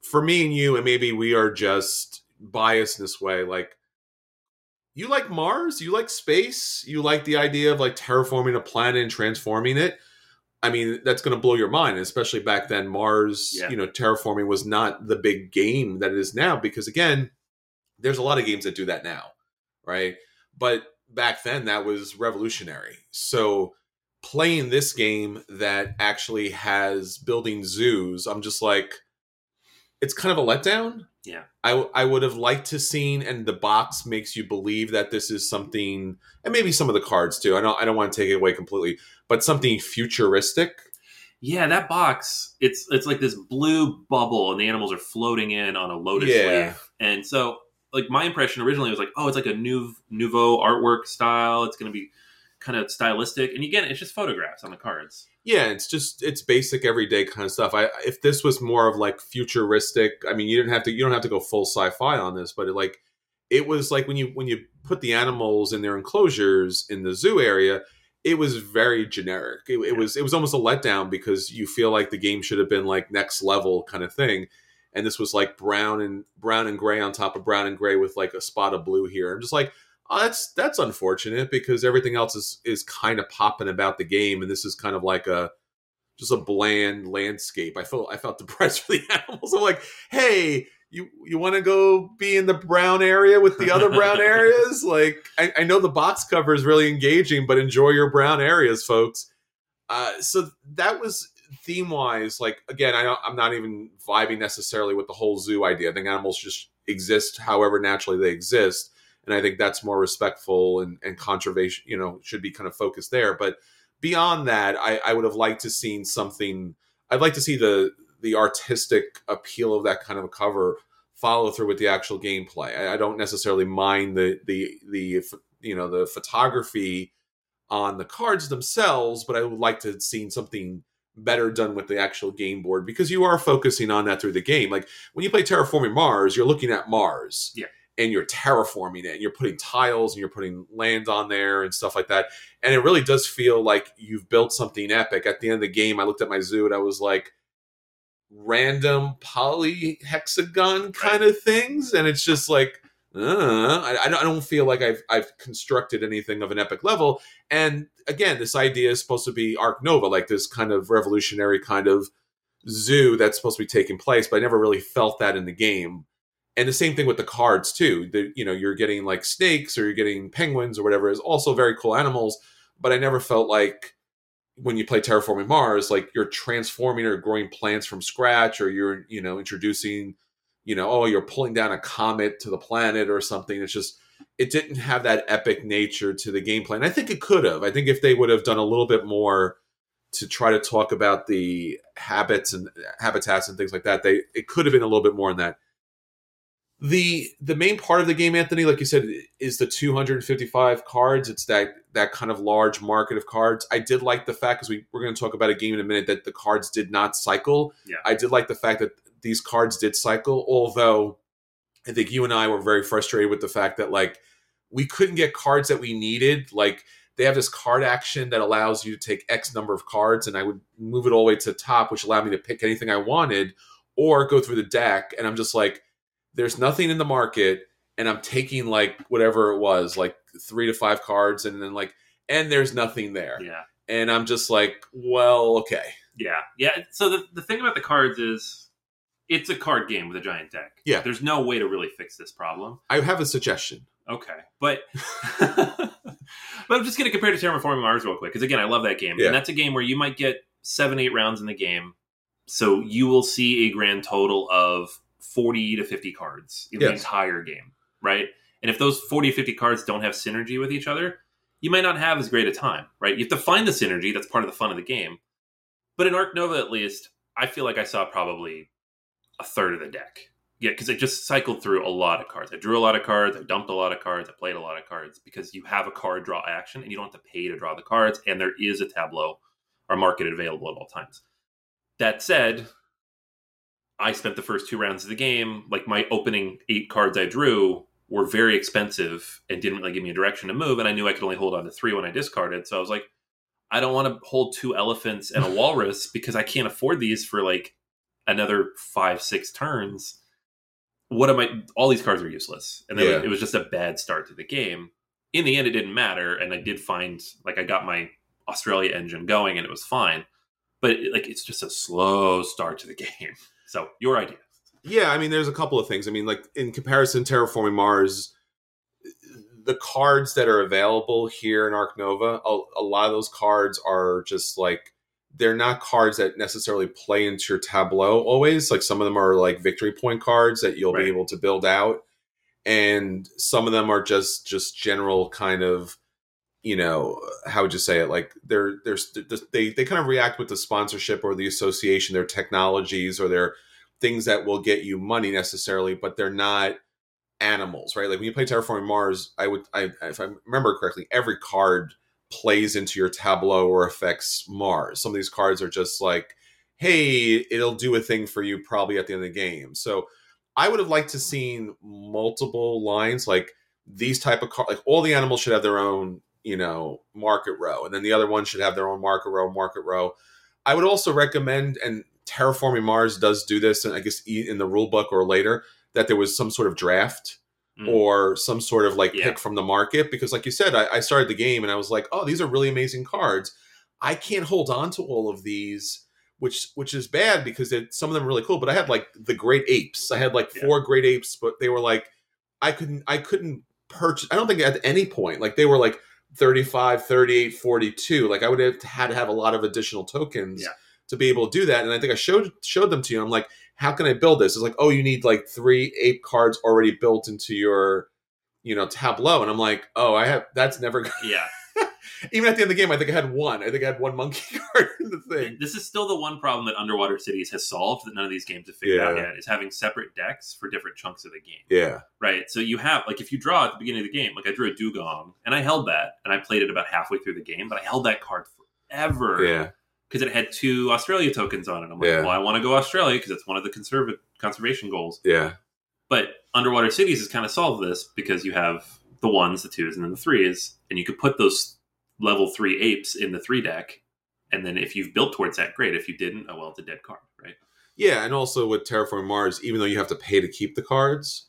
For me and you, and maybe we are just biased in this way, like, you like Mars? You like space? You like the idea of like terraforming a planet and transforming it? I mean, that's going to blow your mind, especially back then. Mars, yeah. you know, terraforming was not the big game that it is now, because again, there's a lot of games that do that now, right? But back then, that was revolutionary. So playing this game that actually has building zoos, I'm just like, it's kind of a letdown. Yeah, I, I would have liked to seen, and the box makes you believe that this is something, and maybe some of the cards too. I don't I don't want to take it away completely, but something futuristic. Yeah, that box, it's it's like this blue bubble, and the animals are floating in on a lotus yeah. leaf. And so, like, my impression originally was like, oh, it's like a new nouveau artwork style. It's going to be kind of stylistic, and again, it's just photographs on the cards. Yeah, it's just it's basic everyday kind of stuff. I if this was more of like futuristic, I mean, you didn't have to you don't have to go full sci-fi on this, but it, like it was like when you when you put the animals in their enclosures in the zoo area, it was very generic. It, yeah. it was it was almost a letdown, because you feel like the game should have been like next level kind of thing, and this was like brown and brown and gray on top of brown and gray with like a spot of blue here. I'm just like, oh, that's that's unfortunate, because everything else is, is kind of popping about the game, and this is kind of like a just a bland landscape. I felt I felt depressed for the animals. I'm like, hey, you you want to go be in the brown area with the other brown areas? Like, I, I know the box cover is really engaging, but enjoy your brown areas, folks. Uh, so that was theme wise. Like, again, I don't, I'm not even vibing necessarily with the whole zoo idea. I think animals just exist however naturally they exist. And I think that's more respectful, and, and conservation, you know, should be kind of focused there. But beyond that, I, I would have liked to seen something. I'd like to see the the artistic appeal of that kind of a cover follow through with the actual gameplay. I, I don't necessarily mind the the the you know the photography on the cards themselves, but I would like to have seen something better done with the actual game board, because you are focusing on that through the game. Like when you play Terraforming Mars, you're looking at Mars. Yeah. And you're terraforming it, and you're putting tiles, and you're putting land on there and stuff like that. And it really does feel like you've built something epic. At the end of the game, I looked at my zoo and I was like, random polyhexagon kind of things. And it's just like, uh, I, I don't feel like I've, I've constructed anything of an epic level. And again, this idea is supposed to be Ark Nova, like this kind of revolutionary kind of zoo that's supposed to be taking place, but I never really felt that in the game. And the same thing with the cards too. The, you know, you're getting like snakes, or you're getting penguins, or whatever. It's also very cool animals, but I never felt like when you play Terraforming Mars, like you're transforming or growing plants from scratch, or you're, you know, introducing, you know, oh, you're pulling down a comet to the planet or something. It's just, it didn't have that epic nature to the gameplay. And I think it could have. I think if they would have done a little bit more to try to talk about the habits and habitats and things like that, they it could have been a little bit more in that. The the main part of the game, Anthony, like you said, is the two hundred fifty-five cards. It's that that kind of large market of cards. I did like the fact, because we, we're going to talk about a game in a minute, that the cards did not cycle. Yeah. I did like the fact that these cards did cycle, although I think you and I were very frustrated with the fact that, like, we couldn't get cards that we needed. Like, they have this card action that allows you to take X number of cards, and I would move it all the way to the top, which allowed me to pick anything I wanted or go through the deck. And I'm just like, there's nothing in the market, and I'm taking like whatever it was, like three to five cards, and then like, and there's nothing there. Yeah. And I'm just like, well, okay. Yeah. Yeah. So the, the thing about the cards is it's a card game with a giant deck. Yeah. There's no way to really fix this problem. I have a suggestion. Okay. But but I'm just going to compare to Terraforming Mars real quick. Because again, I love that game. Yeah. And that's a game where you might get seven, eight rounds in the game. So you will see a grand total of forty to fifty cards in yes. the entire game. Right? And if those forty to fifty cards don't have synergy with each other, you might not have as great a time, right? You have to find the synergy. That's part of the fun of the game. But in Ark Nova, at least, I feel like I saw probably a third of the deck. Yeah, because I just cycled through a lot of cards. I drew a lot of cards. I dumped a lot of cards. I played a lot of cards because you have a card draw action and you don't have to pay to draw the cards. And there is a tableau or market available at all times. That said, I spent the first two rounds of the game, like my opening eight cards I drew were very expensive and didn't really give me a direction to move. And I knew I could only hold on to three when I discarded. So I was like, I don't want to hold two elephants and a walrus because I can't afford these for like another five, six turns. What am I? All these cards are useless. And then yeah. it was just a bad start to the game. In the end, it didn't matter. And I did find, like, I got my Australia engine going and it was fine. But it, like, it's just a slow start to the game. So your idea. Yeah, I mean, there's a couple of things. I mean, like, in comparison to Terraforming Mars, the cards that are available here in Ark Nova, a, a lot of those cards are just, like, they're not cards that necessarily play into your tableau always. Like, some of them are, like, victory point cards that you'll right. be able to build out. And some of them are just just general kind of, you know, how would you say it? Like, they're, they're, they, they kind of react with the sponsorship or the association, their technologies or their things that will get you money necessarily, but they're not animals, right? Like when you play Terraforming Mars, I would, I, if I remember correctly, every card plays into your tableau or affects Mars. Some of these cards are just like, hey, it'll do a thing for you probably at the end of the game. So I would have liked to seen multiple lines, like these type of cards, like all the animals should have their own, you know, market row. And then the other one should have their own market row, market row. I would also recommend, and Terraforming Mars does do this, and I guess in the rule book or later, that there was some sort of draft mm. or some sort of like yeah. pick from the market. Because like you said, I, I started the game and I was like, oh, these are really amazing cards. I can't hold on to all of these, which which is bad because it, some of them are really cool. But I had like the great apes. I had like yeah. four great apes, but they were like, I couldn't, I couldn't purchase. I don't think at any point, like they were like thirty-five, thirty-eight, forty-two. Like I would have had to have a lot of additional tokens. Yeah. to be able to do that. And I think I showed showed them to you. I'm like, how can I build this? It's like, oh, you need like three ape cards already built into your, you know, tableau. And I'm like, oh, I have, that's never good. Yeah. Even at the end of the game, I think I had one. I think I had one monkey card in the thing. This is still the one problem that Underwater Cities has solved that none of these games have figured yeah. out yet, is having separate decks for different chunks of the game. Yeah. Right? So you have, like, if you draw at the beginning of the game, like I drew a dugong, and I held that, and I played it about halfway through the game, but I held that card forever. Yeah. Because it had two Australia tokens on it. I'm like, yeah. well, I want to go Australia because it's one of the conserv- conservation goals. Yeah. But Underwater Cities has kind of solved this because you have the ones, the twos, and then the threes. And you could put those level three apes in the three deck. And then if you've built towards that, great. If you didn't, oh, well, it's a dead card, right? Yeah, and also with Terraforming Mars, even though you have to pay to keep the cards,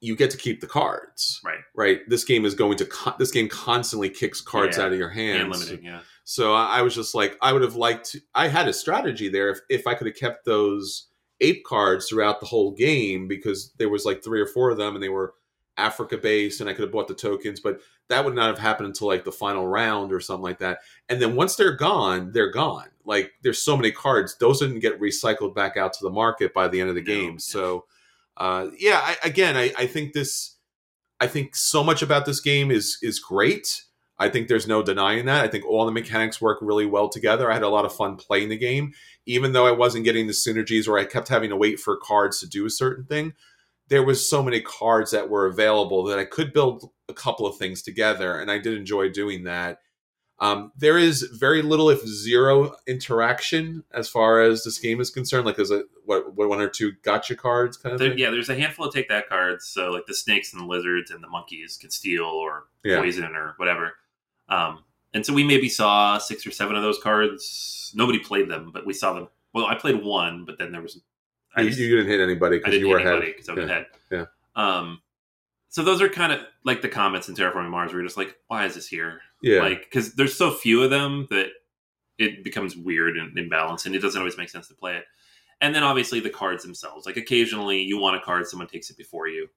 you get to keep the cards. Right. Right? This game is going to... Con- this game constantly kicks cards yeah, yeah. out of your hands. And limiting, yeah. So I was just like, I would have liked to, I had a strategy there if, if I could have kept those ape cards throughout the whole game, because there was like three or four of them and they were Africa based and I could have bought the tokens, but that would not have happened until like the final round or something like that. And then once they're gone, they're gone. Like there's so many cards. Those didn't get recycled back out to the market by the end of the no, game. Yeah. So uh, yeah, I, again, I, I think this, I think so much about this game is is great. I think there's no denying that. I think all the mechanics work really well together. I had a lot of fun playing the game, even though I wasn't getting the synergies or I kept having to wait for cards to do a certain thing. There was so many cards that were available that I could build a couple of things together, and I did enjoy doing that. Um, there is very little, if zero, interaction as far as this game is concerned. Like, there's a what, what one or two gotcha cards kind of there, thing? Yeah, there's a handful of take that cards. So, like, the snakes and the lizards and the monkeys can steal or yeah. poison or whatever. Um, and so we maybe saw six or seven of those cards. Nobody played them, but we saw them. Well, I played one, but then there was... I you, just, you didn't hit anybody because you were ahead. I didn't hit anybody because I was ahead. Yeah. Um, so those are kind of like the comments in Terraforming Mars where you're just like, why is this here? Yeah. Like, because there's so few of them that it becomes weird and imbalanced, and it doesn't always make sense to play it. And then obviously the cards themselves. Like, occasionally you want a card, someone takes it before you.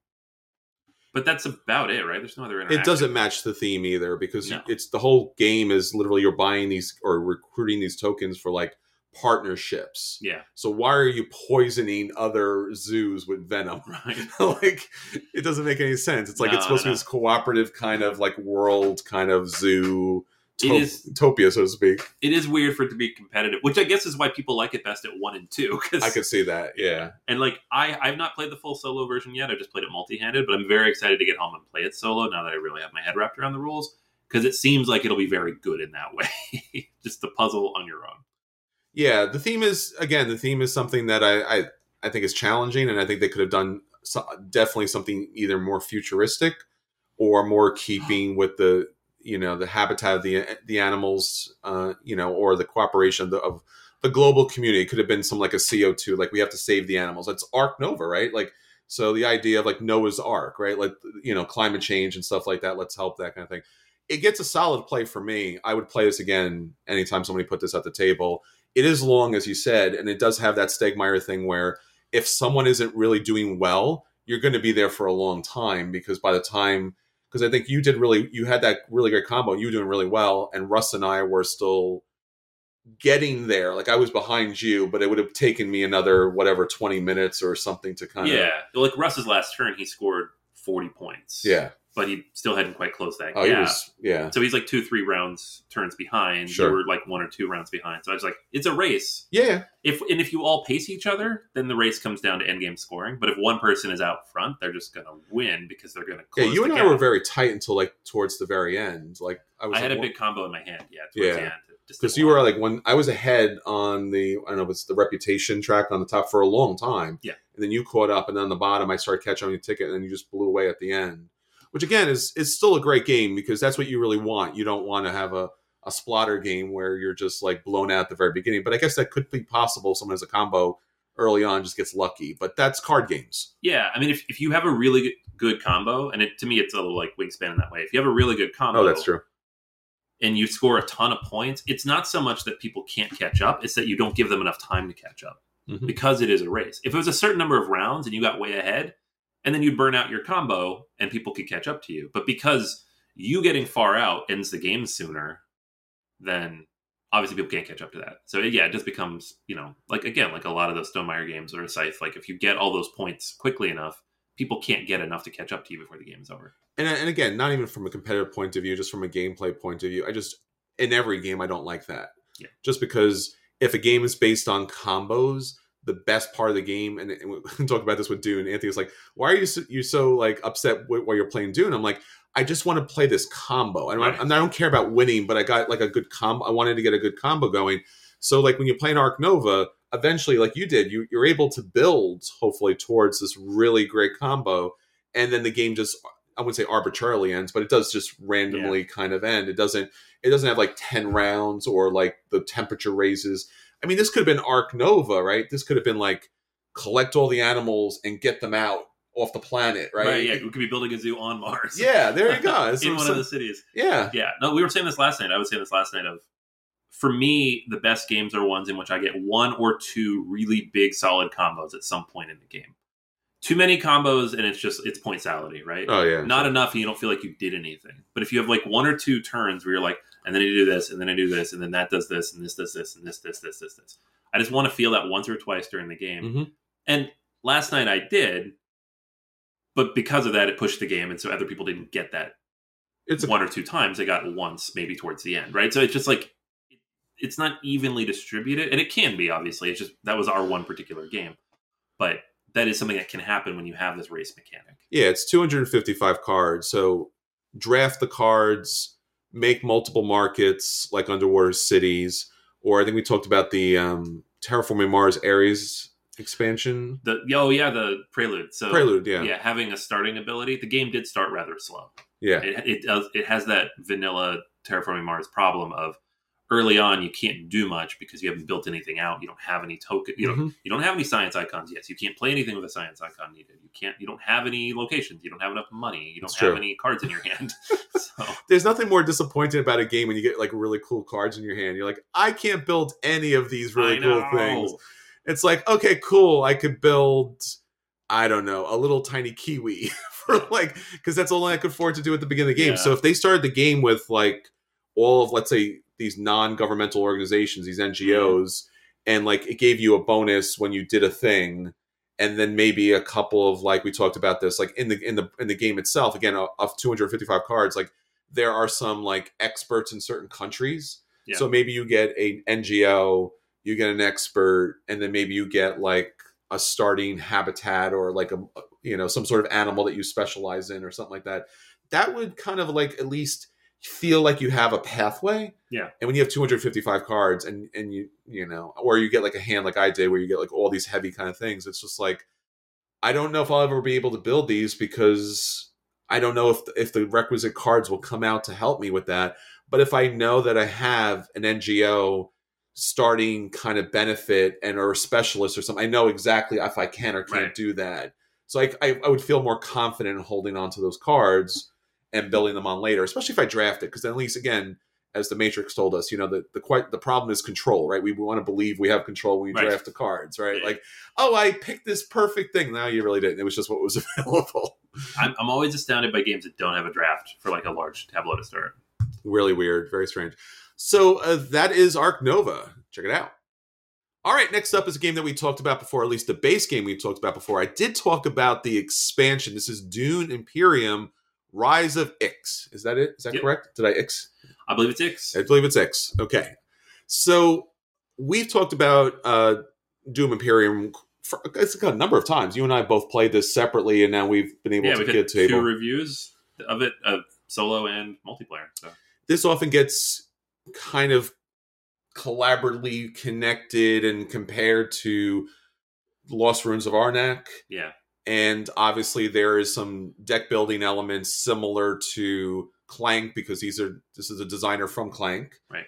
But that's about it, right? There's no other interaction. It doesn't match the theme either, because no. it's the whole game is literally you're buying these or recruiting these tokens for, like, partnerships. Yeah. So why are you poisoning other zoos with venom? Right. Like, it doesn't make any sense. It's like no, it's supposed no, no. to be this cooperative kind of like world kind of zoo to- is, topia, so to speak. It is weird for it to be competitive, which I guess is why people like it best at one and two. Cause, I could see that. Yeah. And like I, I've not played the full solo version yet. I've just played it multi-handed, but I'm very excited to get home and play it solo now that I really have my head wrapped around the rules, because it seems like it'll be very good in that way. Just the puzzle on your own. Yeah, the theme is, again, the theme is something that I, I, I think is challenging, and I think they could have done so, definitely something either more futuristic or more keeping with the, you know, the habitat of the the animals, uh, you know, or the cooperation of the, of the global community. It could have been some like a C O two, like we have to save the animals. It's Ark Nova, right? Like, so the idea of like Noah's Ark, right? Like, you know, climate change and stuff like that. Let's help that kind of thing. It gets a solid play for me. I would play this again anytime somebody put this at the table. It is long, as you said, and it does have that Stegmaier thing where if someone isn't really doing well, you're going to be there for a long time, because by the time, because I think you did really, you had that really great combo, you were doing really well, and Russ and I were still getting there. Like, I was behind you, but it would have taken me another, whatever, twenty minutes or something to kind of... Yeah, like Russ's last turn, he scored forty points. Yeah. But he still hadn't quite closed that gap. Oh, he was, yeah. So he's like two, three rounds turns behind. Sure. You were like one or two rounds behind. So I was like, it's a race. Yeah. If and if you all pace each other, then the race comes down to endgame scoring. But if one person is out front, they're just going to win because they're going to close. Yeah, you the and gap. I were very tight until like towards the very end. Like I was. I had like, a big combo in my hand. Yeah, towards yeah. the end. Because you were like one. I was ahead on the I don't know it's the reputation track on the top for a long time. Yeah. And then you caught up, and then on the bottom I started catching on your ticket, and then you just blew away at the end. Which, again, is it's still a great game because that's what you really want. You don't want to have a, a Splotter game where you're just, like, blown out at the very beginning. But I guess that could be possible. Someone has a combo early on, just gets lucky. But that's card games. Yeah, I mean, if if you have a really good combo, and it, to me it's a little like Wingspan in that way. If you have a really good combo. Oh, that's true. And you score a ton of points, it's not so much that people can't catch up. It's that you don't give them enough time to catch up mm-hmm. because it is a race. If it was a certain number of rounds and you got way ahead, and then you burn out your combo and people could catch up to you. But because you getting far out ends the game sooner, then obviously people can't catch up to that. So yeah, it just becomes, you know, like again, like a lot of those Stonemaier games or a Scythe, like if you get all those points quickly enough, people can't get enough to catch up to you before the game is over. And, and again, not even from a competitive point of view, just from a gameplay point of view. I just, in every game, I don't like that. Yeah. Just because if a game is based on combos, the best part of the game, and, and we talked about this with Dune. Anthony was like, "Why are you so, you so like upset w- while you're playing Dune?" I'm like, "I just want to play this combo, and right. I, I don't care about winning, but I got like a good combo. I wanted to get a good combo going." So, like when you play an Ark Nova, eventually, like you did, you, you're able to build hopefully towards this really great combo, and then the game just I wouldn't say arbitrarily ends, but it does just randomly yeah. kind of end. It doesn't. It doesn't have like ten rounds or like the temperature raises. I mean, this could have been Ark Nova, right? This could have been like, collect all the animals and get them out off the planet, right? Right, yeah. We could be building a zoo on Mars. Yeah, there you go. In one of the cities. Yeah. Yeah. No, we were saying this last night. I was saying this last night of, for me, the best games are ones in which I get one or two really big solid combos at some point in the game. Too many combos and it's just, it's point salady, right? Oh, yeah. Not sure. enough and you don't feel like you did anything. But if you have like one or two turns where you're like, and then I do this, and then I do this, and then that does this, and this does this, and this, this, this, this, this. I just want to feel that once or twice during the game. Mm-hmm. And last night I did, but because of that, it pushed the game, and so other people didn't get that it's a- one or two times. They got once, maybe towards the end, right? So it's just like, it, it's not evenly distributed, and it can be, obviously. It's just, that was our one particular game. But that is something that can happen when you have this race mechanic. Yeah, it's two hundred fifty-five cards, so draft the cards, make multiple markets like Underwater Cities, or I think we talked about the um, Terraforming Mars Ares expansion. The oh yeah, the Prelude. So Prelude, yeah, yeah, having a starting ability. The game did start rather slow. Yeah, it it does. It has that vanilla Terraforming Mars problem of early on you can't do much because you haven't built anything out. You don't have any token. You mm-hmm. don't you don't have any science icons. Yes, you can't play anything with a science icon needed. You can't. You don't have any locations. You don't have enough money. You don't That's have true. any cards in your hand. So there's nothing more disappointing about a game when you get like really cool cards in your hand. You're like, I can't build any of these really cool things. It's like, okay, cool. I could build, I don't know, a little tiny kiwi. for like, because that's all I could afford to do at the beginning of the game. Yeah. So if they started the game with like all of, let's say, these non-governmental organizations, these N G Os, yeah. and like it gave you a bonus when you did a thing, and then maybe a couple of, like we talked about this, like in the in the in the game itself, again, of two hundred fifty-five cards, like there are some like experts in certain countries. Yeah. So maybe you get an N G O, you get an expert, and then maybe you get like a starting habitat or like a, you know, some sort of animal that you specialize in or something like that. That would kind of like at least feel like you have a pathway. Yeah. And when you have two hundred fifty-five cards and, and you, you know, or you get like a hand like I did where you get like all these heavy kind of things. It's just like, I don't know if I'll ever be able to build these because I don't know if if the requisite cards will come out to help me with that. But if I know that I have an N G O starting kind of benefit and or a specialist or something, I know exactly if I can or can't right. do that. So I, I I would feel more confident in holding on to those cards and building them on later, especially if I draft it, because then at least, again, as the Matrix told us, you know, the the quite the problem is control, right? We, we want to believe we have control when we right. draft the cards, right? Yeah. Like, oh, I picked this perfect thing. No, you really didn't. It was just what was available. I'm I'm always astounded by games that don't have a draft for like a large tableau to start. Really weird, very strange. So uh, that is Ark Nova. Check it out. All right, next up is a game that we talked about before, at least the base game we talked about before. I did talk about the expansion. This is Dune Imperium Rise of Ix. Is that it? Is that yep. correct? Did I Ix? I believe it's Ix. I believe it's Ix. Okay. So we've talked about uh, Dune Imperium for it's a number of times. You and I both played this separately, and now we've been able yeah, to get to two reviews of it, of solo and multiplayer. So this often gets kind of collaboratively connected and compared to Lost Ruins of Arnak. Yeah. And obviously there is some deck building elements similar to Clank because these are this is a designer from Clank. Right.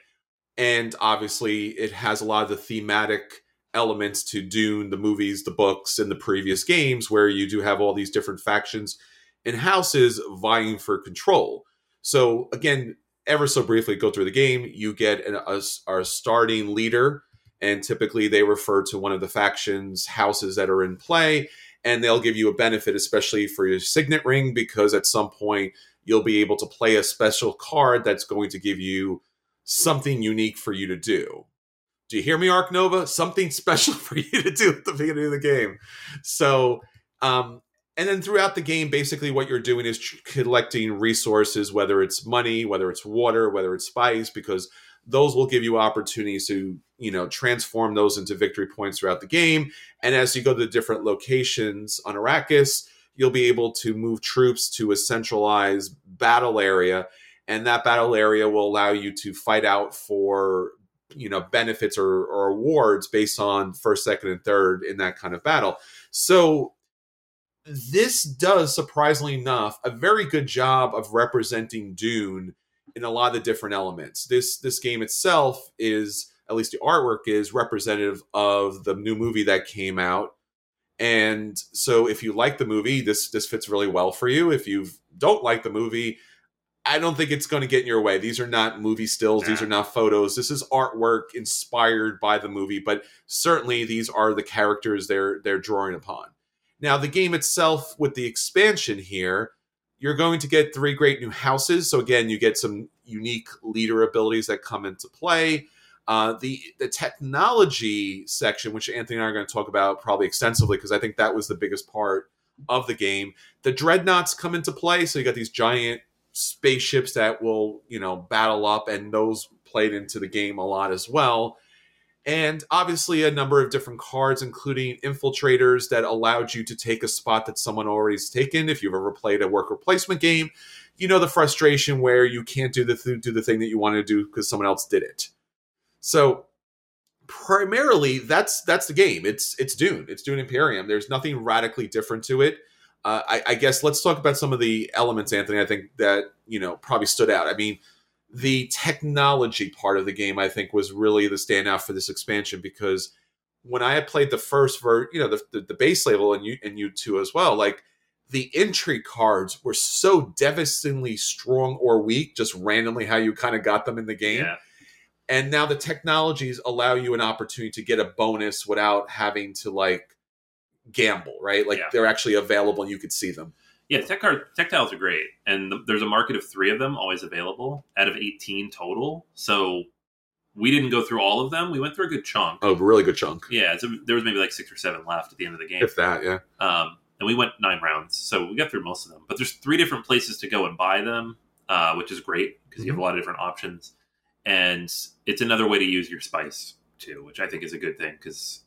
And obviously it has a lot of the thematic elements to Dune, the movies, the books, and the previous games where you do have all these different factions and houses vying for control. So again, ever so briefly go through the game, you get an, a, a starting leader, and typically they refer to one of the factions' houses that are in play, and they'll give you a benefit, especially for your signet ring, because at some point you'll be able to play a special card that's going to give you something unique for you to do. Do you hear me, Ark Nova? Something special for you to do at the beginning of the game. So, um, and then throughout the game, basically what you're doing is tr- collecting resources, whether it's money, whether it's water, whether it's spice, because those will give you opportunities to, you know, transform those into victory points throughout the game. And as you go to the different locations on Arrakis, you'll be able to move troops to a centralized battle area. And that battle area will allow you to fight out for, you know, benefits or, or awards based on first, second, and third in that kind of battle. So this does, surprisingly enough, a very good job of representing Dune in a lot of the different elements. This this game itself is, at least the artwork is, representative of the new movie that came out. And so if you like the movie, this this fits really well for you. If you don't like the movie, I don't think it's going to get in your way. These are not movie stills. Nah. These are not photos. This is artwork inspired by the movie, but certainly these are the characters they're they're drawing upon. Now, the game itself, with the expansion here, you're going to get three great new houses. So again, you get some unique leader abilities that come into play. Uh, the the technology section, which Anthony and I are going to talk about probably extensively, because I think that was the biggest part of the game. The dreadnoughts come into play. So you got these giant spaceships that will, you know, battle up, and those played into the game a lot as well. And obviously a number of different cards, including infiltrators that allowed you to take a spot that someone already's taken. If you've ever played a worker placement game, you know the frustration where you can't do the th- do the thing that you wanted to do because someone else did it. So primarily, that's that's the game. It's it's Dune. It's Dune Imperium. There's nothing radically different to it. Uh, I, I guess let's talk about some of the elements, Anthony, I think that, you know, probably stood out. I mean, the technology part of the game, I think, was really the standout for this expansion, because when I had played the first, ver- you know, the, the, the base level and you and you two as well, like the entry cards were so devastatingly strong or weak, just randomly how you kind of got them in the game. Yeah. And now the technologies allow you an opportunity to get a bonus without having to like gamble, right? Like yeah. They're actually available and you could see them. Yeah, tech card, tech tiles are great, and the, there's a market of three of them always available out of eighteen total. So we didn't go through all of them. We went through a good chunk. Oh, a really good chunk. Yeah, so there was maybe like six or seven left at the end of the game. If that, yeah. Um, and we went nine rounds, so we got through most of them. But there's three different places to go and buy them, uh, which is great because mm-hmm. you have a lot of different options. And it's another way to use your spice, too, which I think is a good thing, because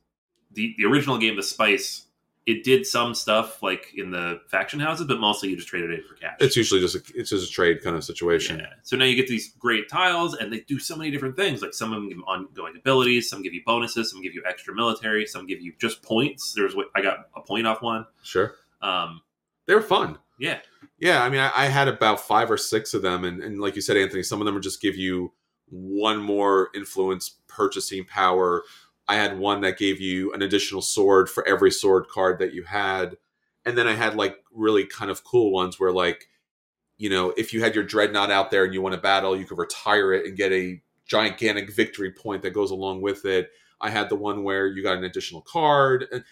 the, the original game, the spice... It did some stuff like in the faction houses, but mostly you just traded it for cash. It's usually just a, it's just a trade kind of situation. Yeah. So now you get these great tiles, and they do so many different things. Like some of them give ongoing abilities, some give you bonuses, some give you extra military, some give you just points. There's I got a point off one. Sure. Um, they were fun. Yeah. Yeah. I mean, I, I had about five or six of them, and, and like you said, Anthony, some of them would just give you one more influence, purchasing power. I had one that gave you an additional sword for every sword card that you had. And then I had like really kind of cool ones where like, you know, if you had your dreadnought out there and you won a battle, you could retire it and get a gigantic victory point that goes along with it. I had the one where you got an additional card. And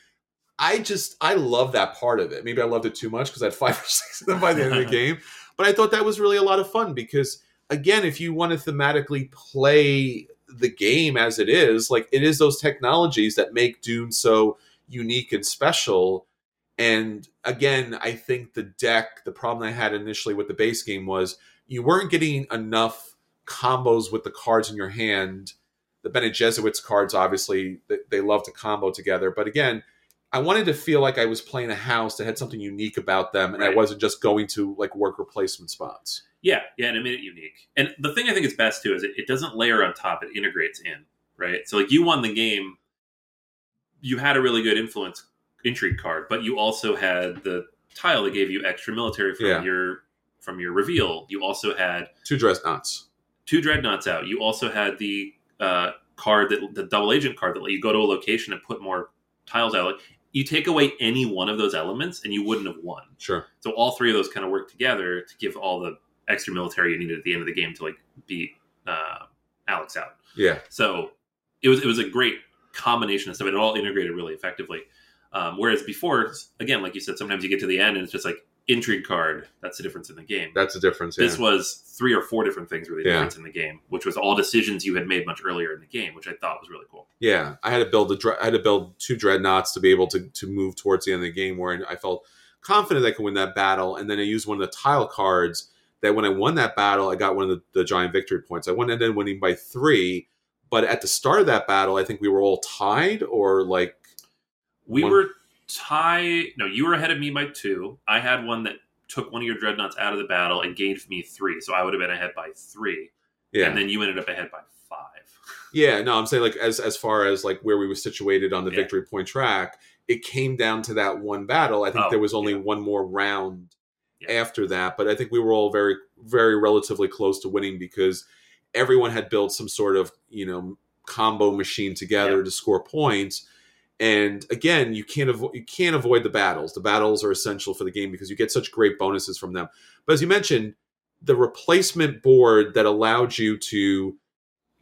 I just, I love that part of it. Maybe I loved it too much because I had five or six of them by the end of the game. But I thought that was really a lot of fun because, again, if you want to thematically play the game as it is, like it is those technologies that make Dune so unique and special. And again, I think the deck, the problem I had initially with the base game was you weren't getting enough combos with the cards in your hand. The Bene Gesserit cards, obviously, they love to combo together. But again, I wanted to feel like I was playing a house that had something unique about them, and right. I wasn't just going to like worker placement spots. Yeah, yeah, and it made it unique. And the thing I think is best, too, is it, it doesn't layer on top. It integrates in, right? So, like, you won the game. You had a really good influence intrigue card, but you also had the tile that gave you extra military from yeah. your from your reveal. You also had... Two dreadnoughts. Two dreadnoughts out. You also had the uh, card, that the double agent card that let you go to a location and put more tiles out. Like, you take away any one of those elements, and you wouldn't have won. Sure. So, all three of those kind of work together to give all the extra military you needed at the end of the game to like beat uh, Alex out. Yeah. So it was it was a great combination of stuff. It all integrated really effectively. Um, whereas before, again, like you said, sometimes you get to the end and it's just like intrigue card. That's the difference in the game. That's the difference. Yeah. This was three or four different things were the difference yeah. in the game, which was all decisions you had made much earlier in the game, which I thought was really cool. Yeah, I had to build a I had to build two dreadnoughts to be able to to move towards the end of the game where I felt confident I could win that battle, and then I used one of the tile cards. That when I won that battle, I got one of the, the giant victory points. I won ended up winning by three, but at the start of that battle, I think we were all tied, or like we one... were tied. No, you were ahead of me by two. I had one that took one of your dreadnoughts out of the battle and gave me three, so I would have been ahead by three. Yeah, and then you ended up ahead by five. Yeah, no, I'm saying like as as far as like where we were situated on the yeah. victory point track, it came down to that one battle. I think oh, there was only yeah. one more round. After that, but I think we were all very, very relatively close to winning because everyone had built some sort of, you know, combo machine together yep. to score points. And again, you can't avo- you can't avoid the battles. The battles are essential for the game because you get such great bonuses from them. But as you mentioned, the replacement board that allowed you to,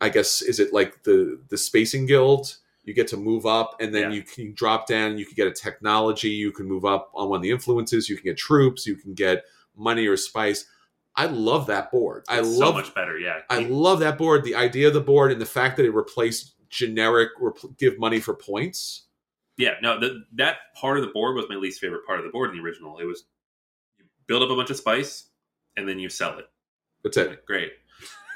I guess, is it like the the Spacing Guild? You get to move up, and then yeah. you can drop down. You can get a technology. You can move up on one of the influences. You can get troops. You can get money or spice. I love that board. It's I love so much better. Yeah, I love that board. The idea of the board and the fact that it replaced generic rep- give money for points. Yeah, no, the, that part of the board was my least favorite part of the board in the original. It was you build up a bunch of spice and then you sell it. That's it. Great.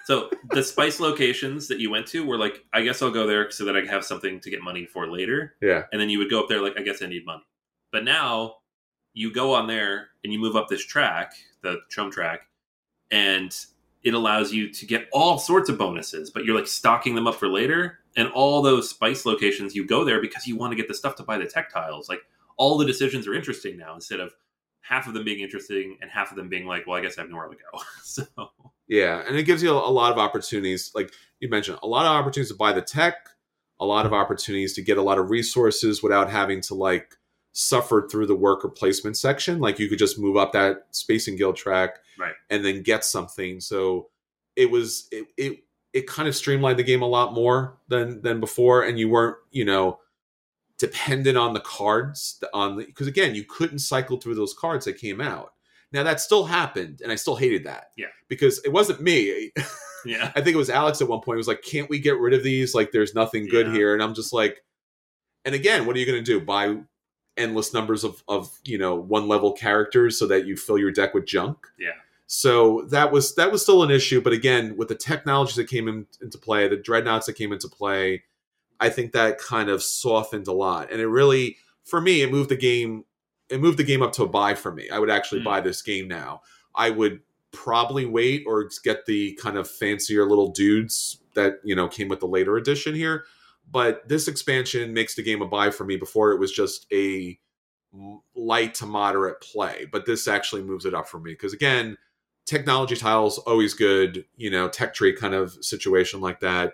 So the spice locations that you went to were like, I guess I'll go there so that I have something to get money for later. Yeah. And then you would go up there like, I guess I need money. But now you go on there and you move up this track, the chum track, and it allows you to get all sorts of bonuses, but you're like stocking them up for later. And all those spice locations, you go there because you want to get the stuff to buy the tech tiles. Like all the decisions are interesting now instead of half of them being interesting and half of them being like, well, I guess I have nowhere to go. So yeah, and it gives you a lot of opportunities. Like you mentioned, a lot of opportunities to buy the tech, a lot of opportunities to get a lot of resources without having to like suffer through the worker placement section. Like you could just move up that space and guild track, right, and then get something. So it was it it it kind of streamlined the game a lot more than than before, and you weren't, you know, dependent on the cards on the, because again, you couldn't cycle through those cards that came out. Now that still happened, and I still hated that. Yeah, because it wasn't me. Yeah, I think it was Alex at one point. He was like, "Can't we get rid of these? Like, there's nothing good yeah. here." And I'm just like, and again, what are you going to do? Buy endless numbers of of you know one level characters so that you fill your deck with junk? Yeah. So that was that was still an issue. But again, with the technologies that came in, into play, the dreadnoughts that came into play, I think that kind of softened a lot. And it really, for me, it moved the game. It moved the game up to a buy for me. I would actually mm. buy this game now. I would probably wait or get the kind of fancier little dudes that, you know, came with the later edition here. But this expansion makes the game a buy for me. Before it was just a light to moderate play. But this actually moves it up for me. Because again, technology tiles, always good, you know, tech tree kind of situation like that.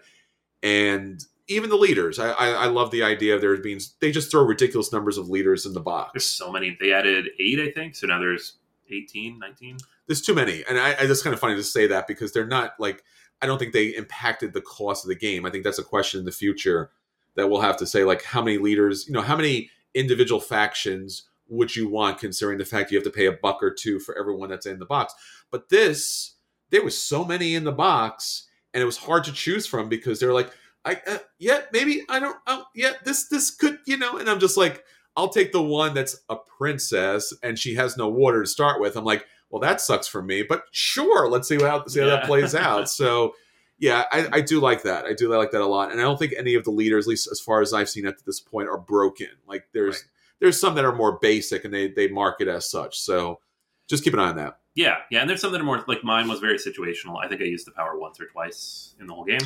And even the leaders, I, I I love the idea of there being, they just throw ridiculous numbers of leaders in the box. There's so many. They added eight, I think. So now there's eighteen, nineteen. There's too many. And I, I it's kind of funny to say that because they're not like, I don't think they impacted the cost of the game. I think that's a question in the future that we'll have to say, like how many leaders, you know, how many individual factions would you want considering the fact you have to pay a buck or two for everyone that's in the box. But this, there was so many in the box and it was hard to choose from because they're like, I uh, yeah maybe I don't oh yeah this this could you know and I'm just like, I'll take the one that's a princess and she has no water to start with. I'm like, well, that sucks for me, but sure, let's see how see how yeah. that plays out. So yeah, I, I do like that I do like that a lot. And I don't think any of the leaders, at least as far as I've seen at this point, are broken. Like there's right. there's some that are more basic and they they mark it as such, so just keep an eye on that. Yeah, yeah, and there's some that are more like, mine was very situational. I think I used the power once or twice in the whole game.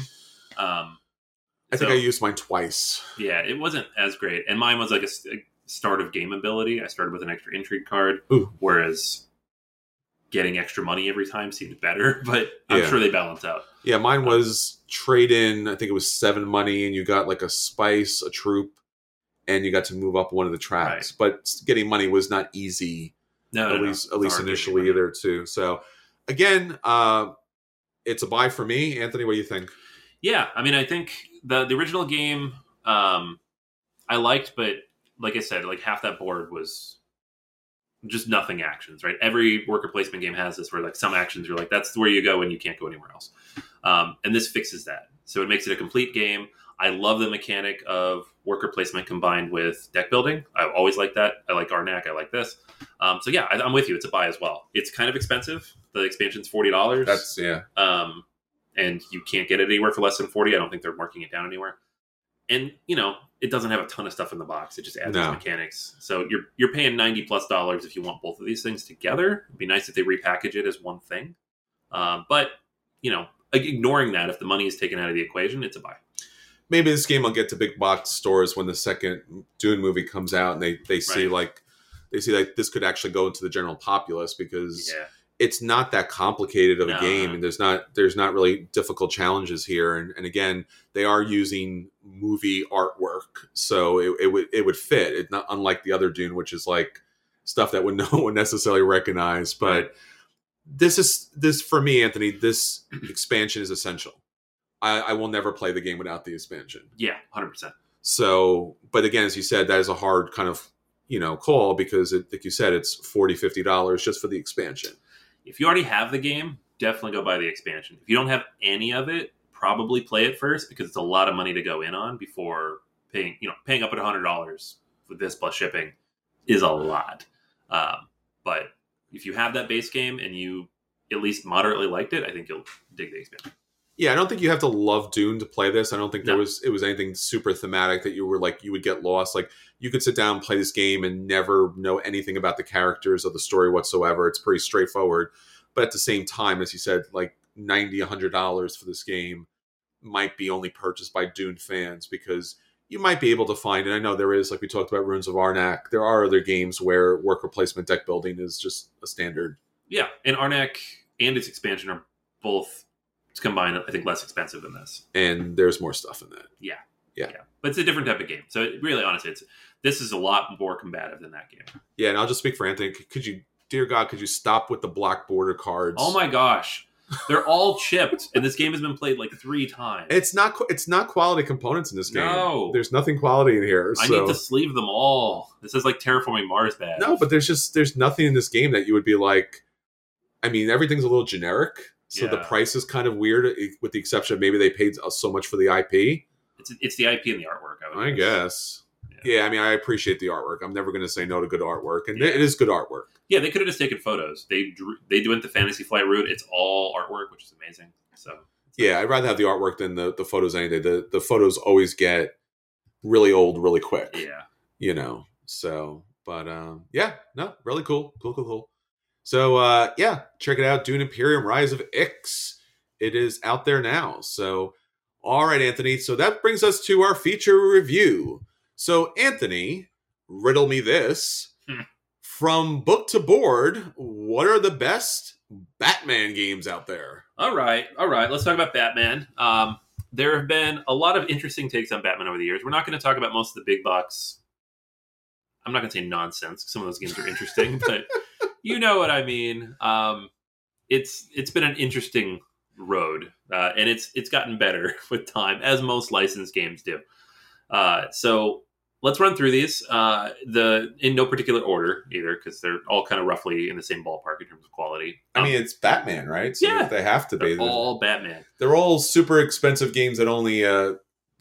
um I so, think I used mine twice. Yeah, it wasn't as great. And mine was like a, a start of game ability. I started with an extra intrigue card, Ooh. whereas getting extra money every time seemed better. But I'm yeah. sure they balance out. Yeah, mine was um, trade in. I think it was seven money, and you got like a spice, a troop, and you got to move up one of the tracks. Right. But getting money was not easy, no, at no, least no. at least initially either, too. So, again, uh, it's a buy for me. Anthony, what do you think? Yeah, I mean, I think the the original game um, I liked, but like I said, like half that board was just nothing actions, right? Every worker placement game has this where like some actions you're like, that's where you go and you can't go anywhere else. Um, and this fixes that. So it makes it a complete game. I love the mechanic of worker placement combined with deck building. I always like that. I like Arnak. I like this. Um, so yeah, I, I'm with you. It's a buy as well. It's kind of expensive. The expansion's forty dollars. That's, yeah. Um, and you can't get it anywhere for less than forty. I don't think they're marking it down anywhere. And, you know, it doesn't have a ton of stuff in the box. It just adds no. mechanics. So you're you're paying ninety plus dollars if you want both of these things together. It'd be nice if they repackage it as one thing. Um, but, you know, ignoring that, if the money is taken out of the equation, it's a buy. Maybe this game will get to big box stores when the second Dune movie comes out and they, they see, right. like, they see like this could actually go into the general populace because... Yeah. It's not that complicated of a no. game, and there's not there's not really difficult challenges here. And, and again, they are using movie artwork, so it, it would it would fit. It's not unlike the other Dune, which is like stuff that would no one necessarily recognize. But right. this is this for me, Anthony. This expansion is essential. I, I will never play the game without the expansion. Yeah, one hundred percent. So, but again, as you said, that is a hard kind of you know call because, it, like you said, it's forty dollars, fifty dollars just for the expansion. If you already have the game, definitely go buy the expansion. If you don't have any of it, probably play it first because it's a lot of money to go in on before paying, you know, paying up at one hundred dollars with this plus shipping is a lot. Um, but if you have that base game and you at least moderately liked it, I think you'll dig the expansion. Yeah, I don't think you have to love Dune to play this. I don't think there no. was it was anything super thematic that you were like you would get lost. Like you could sit down and play this game and never know anything about the characters or the story whatsoever. It's pretty straightforward. But at the same time, as you said, like ninety dollars, one hundred dollars for this game might be only purchased by Dune fans because you might be able to find, and I know there is, like we talked about Runes of Arnak, there are other games where work replacement deck building is just a standard. Yeah, and Arnak and its expansion are both combined, I think, less expensive than this. And there's more stuff in that. Yeah. Yeah. yeah. But it's a different type of game. So it, really, honestly, it's this is a lot more combative than that game. Yeah, and I'll just speak for Anthony. Could you, dear God, could you stop with the black border cards? Oh my gosh. They're all chipped, and this game has been played like three times. It's not it's not quality components in this game. No. There's nothing quality in here. So. I need to sleeve them all. This is like Terraforming Mars bad. No, but there's just there's nothing in this game that you would be like... I mean, everything's a little generic, so yeah. the price is kind of weird, with the exception of maybe they paid us so much for the I P. It's it's the I P and the artwork, I would I guess. Yeah. yeah, I mean, I appreciate the artwork. I'm never going to say no to good artwork, and yeah. it is good artwork. Yeah, they could have just taken photos. They drew, they went the Fantasy Flight route. It's all artwork, which is amazing. So yeah, I'd rather have the artwork than the, the photos any day. The the photos always get really old really quick. Yeah, you know. So, but um, yeah, no, really cool, cool, cool, cool. So uh, yeah, check it out. Dune Imperium Rise of Ix. It is out there now. So all right, Anthony. So that brings us to our feature review. So, Anthony, riddle me this. Hmm. From book to board, what are the best Batman games out there? All right. All right. Let's talk about Batman. Um, there have been a lot of interesting takes on Batman over the years. We're not going to talk about most of the big box. I'm not going to say nonsense. Some of those games are interesting, but you know what I mean. Um, it's it's been an interesting road, uh, and it's it's gotten better with time, as most licensed games do. Uh, so let's run through these, uh, the, in no particular order either, cause they're all kind of roughly in the same ballpark in terms of quality. Um, I mean, it's Batman, right? So yeah, they have to be all Batman. They're all super expensive games that only a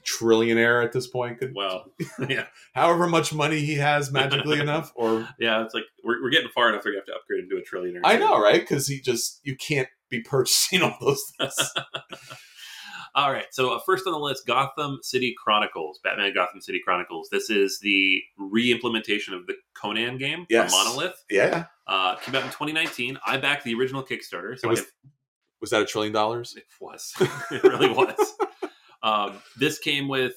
trillionaire at this point could, well, yeah, however much money he has magically enough, or yeah, it's like, we're, we're getting far enough. We have to upgrade him to a trillionaire. I know. Right. Cause he just, you can't be purchasing all those things. All right, so first on the list, Gotham City Chronicles, Batman Gotham City Chronicles. This is the re-implementation of the Conan game, yes. from Monolith. Yeah. Uh, came out in twenty nineteen. I backed the original Kickstarter. So was, have, was that a trillion dollars? It was. It really was. Um, this came with,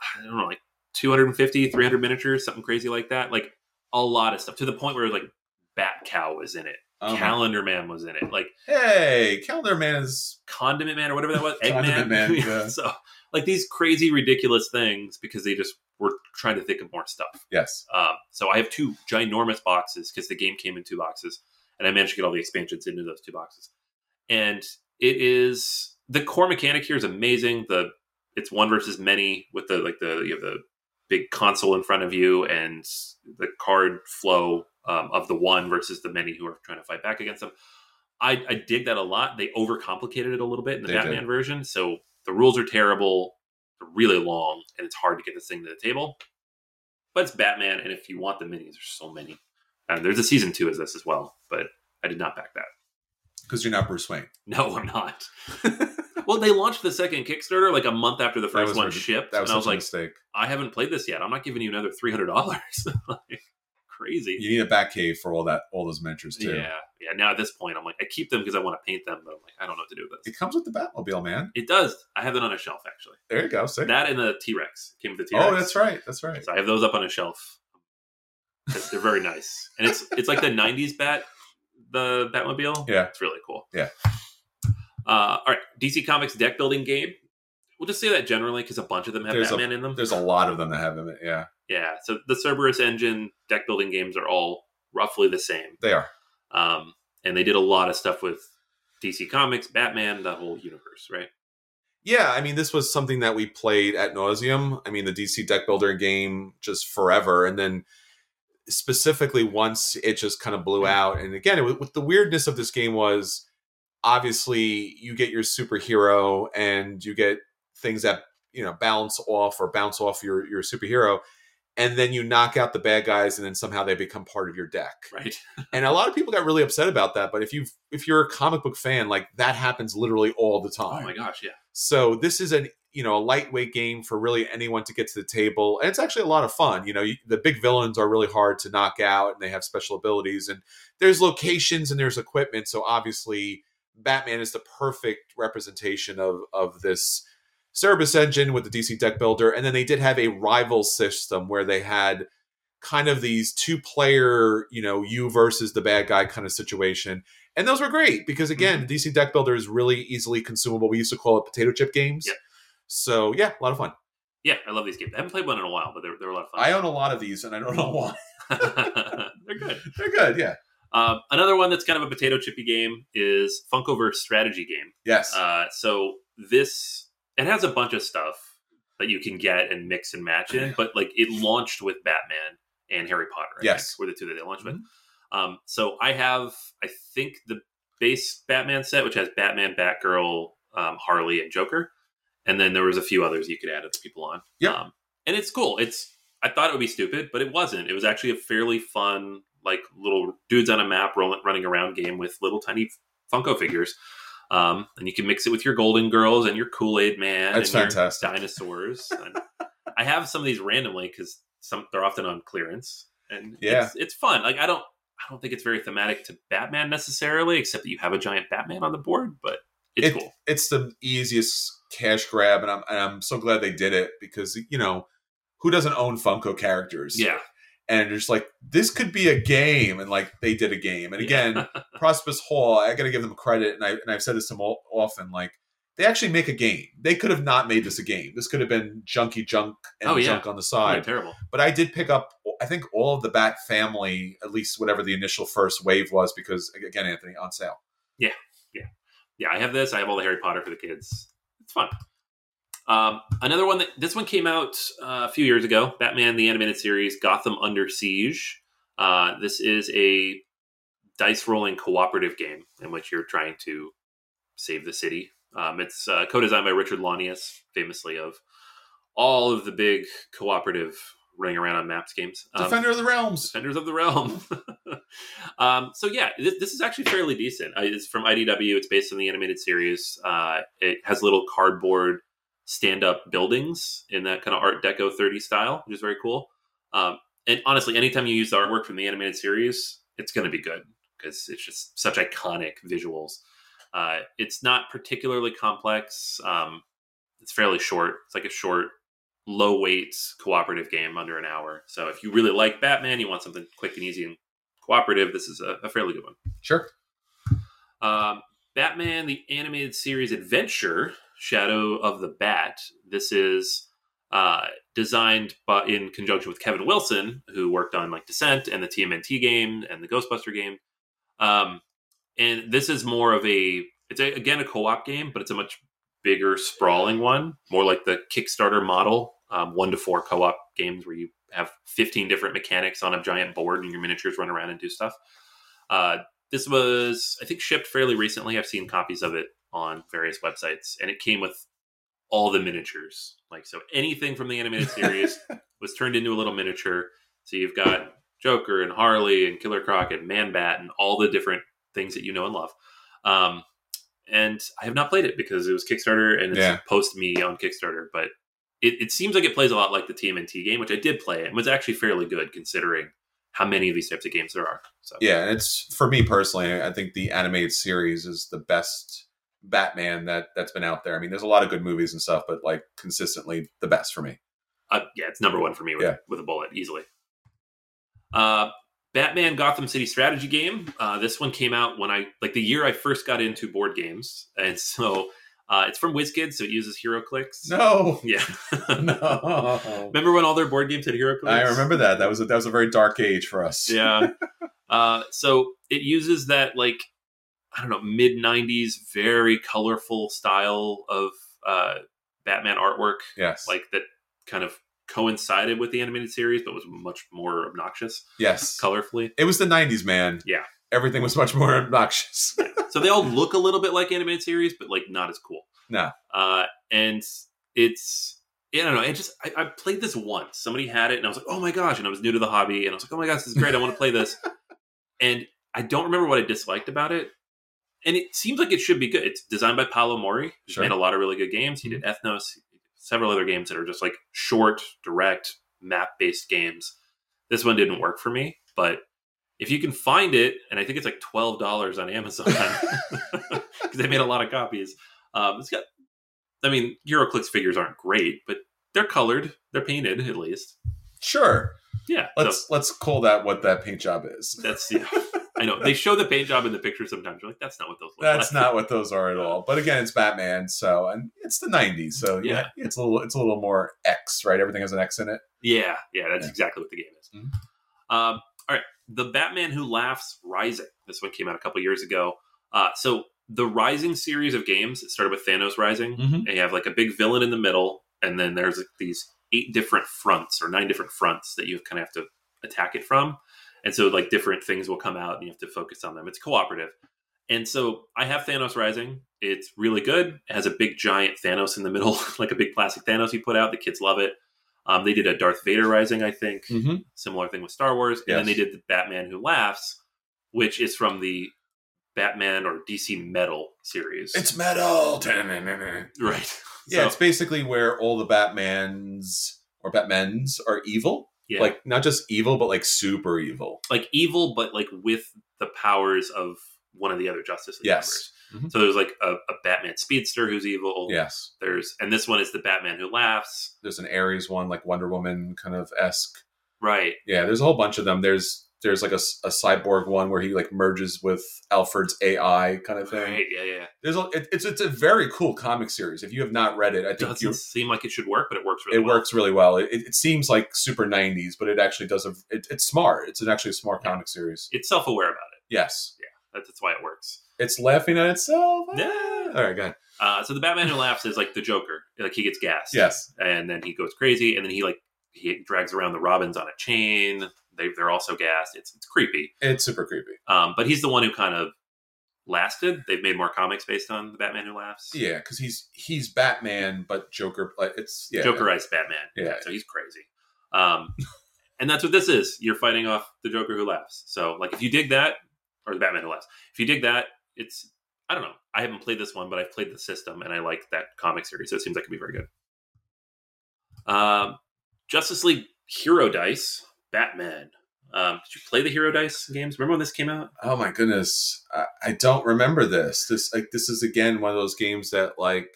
I don't know, like two hundred fifty, three hundred miniatures, something crazy like that. Like a lot of stuff, to the point where it was like Bat-Cow was in it. Um, Calendar Man was in it. Like, hey, Calendar Man is Condiment Man or whatever that was. Eggman. Man, yeah. So, like these crazy, ridiculous things because they just were trying to think of more stuff. Yes. Um, so I have two ginormous boxes because the game came in two boxes, and I managed to get all the expansions into those two boxes. And it is the core mechanic here is amazing. The it's one versus many with the like the you have the big console in front of you and the card flow. Um, of the one versus the many who are trying to fight back against them. I, I dig that a lot. They overcomplicated it a little bit in the they Batman did. version. So the rules are terrible. They're really long, and it's hard to get this thing to the table. But it's Batman, and if you want the minis, there's so many. And there's a season two of this as well, but I did not back that. Because you're not Bruce Wayne. No, I'm not. Well, they launched the second Kickstarter like a month after the first one shipped. That was, and I was like, mistake. I haven't played this yet. I'm not giving you another three hundred dollars. Like, crazy. You need a Batcave for all that, all those miniatures too. Yeah, yeah. Now at this point, I'm like, I keep them because I want to paint them, but I'm like, I don't know what to do with this. It comes with the Batmobile, man. It does. I have that on a shelf actually. There you go. Sick. That and the T-Rex came with the T-Rex. Oh, that's right. That's right. So I have those up on a shelf. They're very nice, and it's it's like the nineties Bat, the Batmobile. Yeah, it's really cool. Yeah. Uh, all right, D C Comics deck building game. We'll just say that generally because a bunch of them have there's Batman a, in them. There's a lot of them that have them. Yeah. Yeah. So the Cerberus engine deck building games are all roughly the same. They are. Um, and they did a lot of stuff with D C Comics, Batman, the whole universe, right? Yeah. I mean, this was something that we played ad nauseum. I mean, the D C deck builder game just forever. And then specifically once it just kind of blew out. And again, it, with the weirdness of this game was obviously you get your superhero and you get things that, you know, bounce off or bounce off your, your superhero. and then you knock out the bad guys, and then somehow they become part of your deck. Right. And a lot of people got really upset about that. But if you if you're a comic book fan, like, that happens literally all the time. Oh my gosh, yeah. So this is an you know a lightweight game for really anyone to get to the table, and it's actually a lot of fun. You know, you, the big villains are really hard to knock out, and they have special abilities, and there's locations and there's equipment. So obviously, Batman is the perfect representation of of this Cerberus engine with the D C deck builder. And then they did have a rival system where they had kind of these two player, you know, you versus the bad guy kind of situation. And those were great because, again, mm-hmm. D C deck builder is really easily consumable. We used to call it potato chip games. Yep. So yeah, a lot of fun. Yeah, I love these games. I haven't played one in a while, but they're, they're a lot of fun. I own a lot of these and I don't know why. They're good. They're good. Yeah. Um, another one that's kind of a potato chippy game is Funkoverse strategy game. Yes. Uh, so this, it has a bunch of stuff that you can get and mix and match in, but like it launched with Batman and Harry Potter. I yes. think, were the two that they launched mm-hmm. with. Um, so I have, I think, the base Batman set, which has Batman, Batgirl, um, Harley, and Joker. And then there was a few others you could add other people on. Yeah. Um, and it's cool. It's, I thought it would be stupid, but it wasn't. It was actually a fairly fun, like, little dudes on a map rolling, running around game with little tiny Funko figures. Um, and you can mix it with your Golden Girls and your Kool-Aid Man That's and fantastic. Your dinosaurs. And I have some of these randomly because some they're often on clearance, and yeah. it's, it's fun. Like I don't, I don't think it's very thematic to Batman necessarily, except that you have a giant Batman on the board. But it's it, cool. It's the easiest cash grab, and I'm and I'm so glad they did it because you know who doesn't own Funko characters? Yeah. And you're just like, this could be a game. And like, they did a game. And again, yeah. Prospis Hall, I got to give them credit. And, I, and I've said this to them all, often, like, they actually make a game. They could have not made this a game. This could have been junky junk and oh, yeah. junk on the side. Oh, terrible. But I did pick up, I think, all of the Bat family, at least whatever the initial first wave was, because, again, Anthony, on sale. Yeah. Yeah. Yeah. I have this. I have all the Harry Potter for the kids. It's fun. Um, another one that this one came out uh, a few years ago, Batman, the animated series, Gotham Under Siege. Uh, this is a dice rolling cooperative game in which you're trying to save the city. Um, it's uh, co-designed by Richard Lanius, famously of all of the big cooperative running around on maps games. Um, Defender of the Realms. Defenders of the Realm. um, so yeah, this, this is actually fairly decent. It's from I D W. It's based on the animated series. Uh, it has little cardboard stand-up buildings in that kind of Art Deco thirties style, which is very cool. Um, and honestly, anytime you use the artwork from the animated series, it's going to be good because it's just such iconic visuals. Uh, it's not particularly complex. Um, it's fairly short. It's like a short, low-weight cooperative game under an hour. So if you really like Batman, you want something quick and easy and cooperative, this is a, a fairly good one. Sure. Um, Batman, the animated series adventure, Shadow of the Bat. This is uh, designed by, in conjunction with Kevin Wilson, who worked on like Descent and the T M N T game and the Ghostbuster game. Um, and this is more of a, it's a, again a co-op game, but it's a much bigger, sprawling one, more like the Kickstarter model, um, one to four co-op games where you have fifteen different mechanics on a giant board and your miniatures run around and do stuff. Uh, this was, I think, shipped fairly recently. I've seen copies of it on various websites, and it came with all the miniatures. Like, so anything from the animated series was turned into a little miniature. So you've got Joker and Harley and Killer Croc and Man-Bat and all the different things that you know and love. Um, and I have not played it because it was Kickstarter and it's yeah. post me on Kickstarter, but it, it seems like it plays a lot like the T M N T game, which I did play and was actually fairly good considering how many of these types of games there are. So yeah. And it's, for me personally, I think the animated series is the best Batman that that's been out there. I mean, there's a lot of good movies and stuff, but like consistently the best for me. Uh, yeah, it's number one for me with, yeah. with a bullet, easily. Uh, Batman Gotham City strategy game. Uh, this one came out when I, like the year I first got into board games. And so uh, it's from WizKids, so it uses Heroclix. No! Yeah. No! Remember when all their board games had Heroclix? I remember that. That was a, that was a very dark age for us. Yeah. uh, so it uses that, like, I don't know, mid nineties, very colorful style of uh, Batman artwork. Yes. Like that kind of coincided with the animated series, but was much more obnoxious. Yes. Colorfully. It was the nineties, man. Yeah. Everything was much more obnoxious. Yeah. So they all look a little bit like animated series, but like not as cool. No. Uh, and it's, Yeah, no, no. It just I, I played this once. Somebody had it, and I was like, "Oh my gosh!" And I was new to the hobby, and I was like, "Oh my gosh, this is great! I want to play this." And I don't remember what I disliked about it. And it seems like it should be good. It's designed by Paolo Mori. He's made a lot of really good games. He did Ethnos, several other games that are just like short, direct, map-based games. This one didn't work for me, but if you can find it, and I think it's like twelve dollars on Amazon because they made a lot of copies. Um, it's got. I mean, Heroclix figures aren't great, but they're colored. They're painted, at least. Sure. Yeah. Let's so, let's call that what that paint job is. That's yeah. I know. They show the paint job in the picture sometimes. You're like, that's not what those look that's like. That's not what those are at all. But again, it's Batman, so and it's the nineties. So yeah, yeah it's a little it's a little more X, right? Everything has an X in it. Yeah, yeah, that's yeah. exactly what the game is. Mm-hmm. Um, all right. The Batman Who Laughs Rising. This one came out a couple years ago. Uh, so the Rising series of games, it started with Thanos Rising. Mm-hmm. They have like a big villain in the middle, and then there's like these eight different fronts or nine different fronts that you kind of have to attack it from. And so like different things will come out and you have to focus on them. It's cooperative. And so I have Thanos Rising. It's really good. It has a big giant Thanos in the middle, like a big plastic Thanos he put out. The kids love it. Um, they did a Darth Vader Rising, I think. Mm-hmm. Similar thing with Star Wars. Yes. And then they did the Batman Who Laughs, which is from the Batman or D C Metal series. It's metal! Right. Yeah, so, it's basically where all the Batmans or Batmens are evil. Yeah. Like, not just evil, but like super evil. Like evil, but like with the powers of one of the other Justice League yes. members. Mm-hmm. So there's like a, a Batman Speedster who's evil. Yes. There's, and this one is the Batman Who Laughs. There's an Ares one, like Wonder Woman kind of esque. Right. Yeah, there's a whole bunch of them. There's There's like a, a cyborg one where he like merges with Alfred's A I kind of thing. Right, yeah, yeah. There's a, it, it's it's a very cool comic series. If you have not read it, I think it doesn't seem like it should work, but it works really it well. It works really well. It, it seems like super nineties, but it actually does. A, it, it's smart. It's an actually smart yeah. comic series. It's self-aware about it. Yes. Yeah, that's, that's why it works. It's laughing at itself. Yeah. All right, go ahead. Uh, so the Batman Who Laughs is like the Joker. Like he gets gassed. Yes. And then he goes crazy, and then he like he drags around the Robins on a chain. They, they're also gassed. It's it's creepy. It's super creepy. Um, but he's the one who kind of lasted. They've made more comics based on the Batman Who Laughs. Yeah, because he's he's Batman, but Joker. It's yeah, Jokerized yeah. Batman. Yeah. yeah, so he's crazy. Um, and that's what this is. You're fighting off the Joker who laughs. So like, if you dig that, or the Batman Who Laughs, if you dig that, it's I don't know. I haven't played this one, but I've played the system, and I like that comic series. So it seems like it could be very good. Um, Justice League Hero Dice. Batman. Um, did you play the Hero Dice games? Remember when this came out? Oh my goodness, I, I don't remember this. This like this is again one of those games that like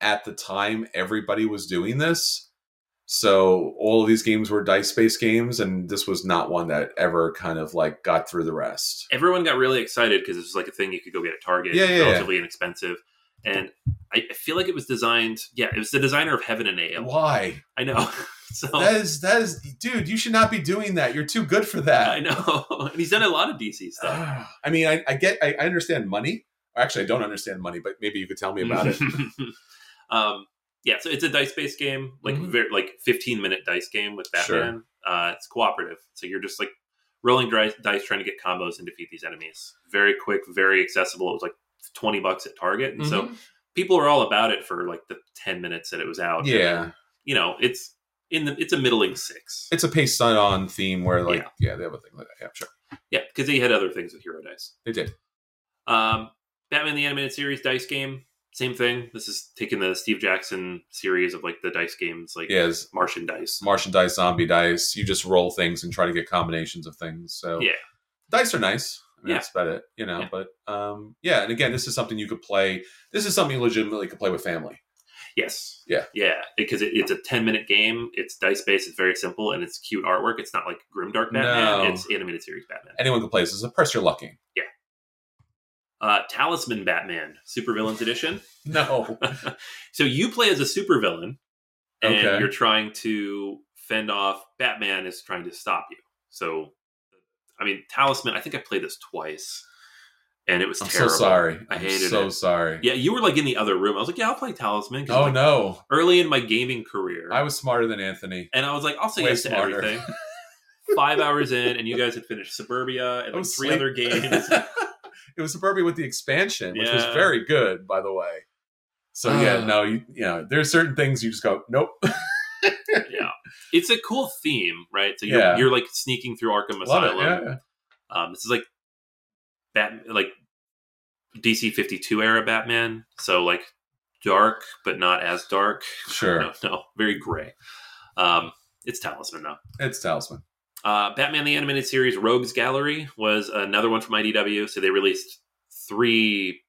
at the time everybody was doing this, so all of these games were dice-based games, and this was not one that ever kind of like got through the rest. Everyone got really excited because it was like a thing you could go get at Target, yeah, yeah, relatively yeah. inexpensive, and I, I feel like it was designed. Yeah, it was the designer of Heaven and A M. Why? I know. So, that is, that is, dude, you should not be doing that. You're too good for that. I know. And he's done a lot of D C stuff. I mean, I, I get, I, I understand money. Or actually, I don't understand money, but maybe you could tell me about it. um, yeah, so it's a dice-based game, like mm-hmm. very, like fifteen-minute dice game with Batman. Sure. Uh, it's cooperative. So you're just like rolling dice, dice, trying to get combos and defeat these enemies. Very quick, very accessible. It was like twenty bucks at Target. And mm-hmm. so people were all about it for like the ten minutes that it was out. Yeah. And, you know, it's... In the, it's a middling six. It's a pace on theme where, like, yeah, yeah they have a thing like that. Yeah, sure. Yeah, because they had other things with Hero Dice. They did. Um, Batman the Animated Series dice game, same thing. This is taking the Steve Jackson series of, like, the dice games, like yeah, Martian Dice. Martian Dice, Zombie Dice. You just roll things and try to get combinations of things. So yeah. Dice are nice. I mean, yeah. That's about it, you know. Yeah. But, um, yeah, and again, this is something you could play. This is something you legitimately could play with family. Yes. Yeah. Yeah. Because it, it's a ten minute game. It's dice based. It's very simple and it's cute artwork. It's not like Grimdark Batman. No. It's animated series Batman. Anyone can play this. It's a press you're lucky. Yeah. Uh, Talisman Batman, Supervillains Edition. No. So you play as a supervillain and okay. you're trying to fend off. Batman is trying to stop you. So, I mean, Talisman, I think I played this twice. And it was I'm terrible. I'm so sorry. I hated I'm so it. so sorry. Yeah, you were like in the other room. I was like, yeah, I'll play Talisman. Oh, like, no. Early in my gaming career. I was smarter than Anthony. And I was like, I'll say Way yes smarter. to everything. Five hours in, and you guys had finished Suburbia and like three sleep. other games. It was Suburbia with the expansion, which yeah. was very good, by the way. So uh, yeah, no, you, you know, there's certain things you just go, nope. Yeah, it's a cool theme, right? So you're, yeah. you're like sneaking through Arkham Asylum. It, yeah. Um, this is like Bat, like D C fifty-two era Batman. So like dark, but not as dark. Sure, no, no very gray. Um, it's Talisman though. It's Talisman. Uh, Batman the Animated Series Rogues Gallery was another one from I D W. So they released three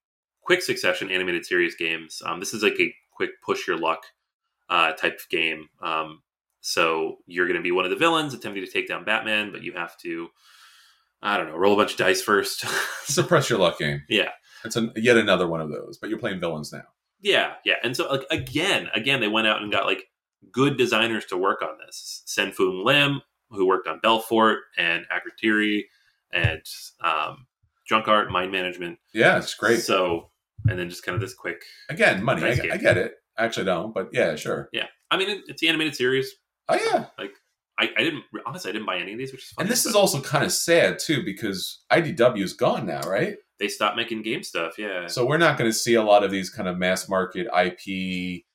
quick succession animated series games. Um, this is like a quick push your luck uh, type of game. Um, so you're going to be one of the villains attempting to take down Batman, but you have to, I don't know, roll a bunch of dice first. Suppress your luck game. Yeah. It's an, yet another one of those, but you're playing villains now. Yeah. Yeah. And so like, again, again, they went out and got like good designers to work on this. Sen-Fung Lim, who worked on Belfort and Akrotiri and um, Junk Art, Mind Management. Yeah, it's great. So, and then just kind of this quick... Again, money. Nice I, I get it. Actually, I don't, but yeah, sure. Yeah. I mean, it, it's the animated series. Oh, yeah. Like, I, I didn't... Honestly, I didn't buy any of these, which is funny. And this but, is also kind of sad, too, because I D W's gone now, right? They stopped making game stuff, yeah. So we're not going to see a lot of these kind of mass-market I P,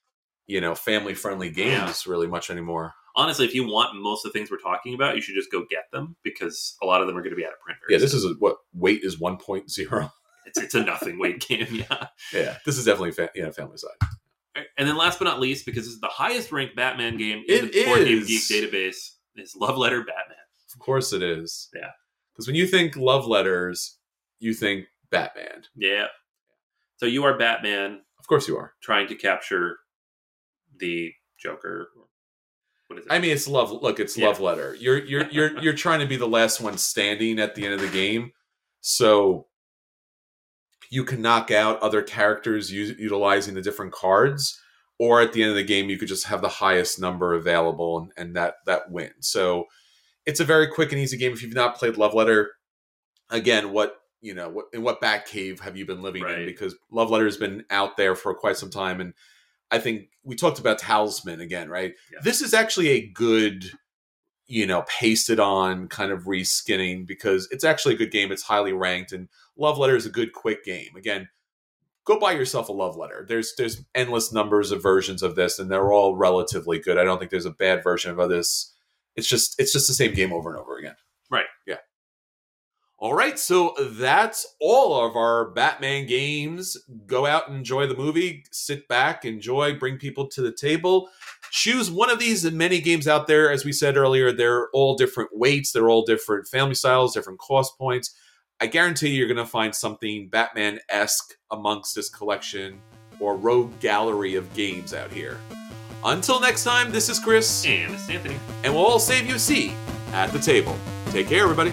you know, family-friendly games yeah. really much anymore. Honestly, if you want most of the things we're talking about, you should just go get them because a lot of them are going to be out of print. Yeah, this is a, what weight is one point oh. It's it's a nothing weight game. Yeah, yeah. This is definitely fa- yeah family side. Right. And then last but not least, because this is the highest ranked Batman game in it the board game geek database, is Love Letter Batman. Of course it is. Yeah, because when you think love letters, you think Batman. Yeah. So you are Batman. Of course you are trying to capture the Joker. What is it? I mean, it's love. Look, it's yeah. love letter. You're you're you're you're trying to be the last one standing at the end of the game, so you can knock out other characters u- utilizing the different cards, or at the end of the game, you could just have the highest number available, and, and that that wins. So it's a very quick and easy game. If you've not played Love Letter, again, what you know, what in what Batcave have you been living right. in? Because Love Letter has been out there for quite some time, and I think we talked about Talisman again, right? Yeah. This is actually a good, you know, pasted on kind of reskinning because it's actually a good game. It's highly ranked, and Love Letter is a good quick game. Again, go buy yourself a Love Letter. There's there's endless numbers of versions of this, and they're all relatively good. I don't think there's a bad version of this. It's just it's just the same game over and over again. Right. Yeah. All right, so that's all of our Batman games. Go out and enjoy the movie. Sit back, enjoy, bring people to the table. Choose one of these many games out there. As we said earlier, they're all different weights. They're all different family styles, different cost points. I guarantee you're going to find something Batman-esque amongst this collection or rogue gallery of games out here. Until next time, this is Chris. And this is Anthony. And we'll all save you a seat at the table. Take care, everybody.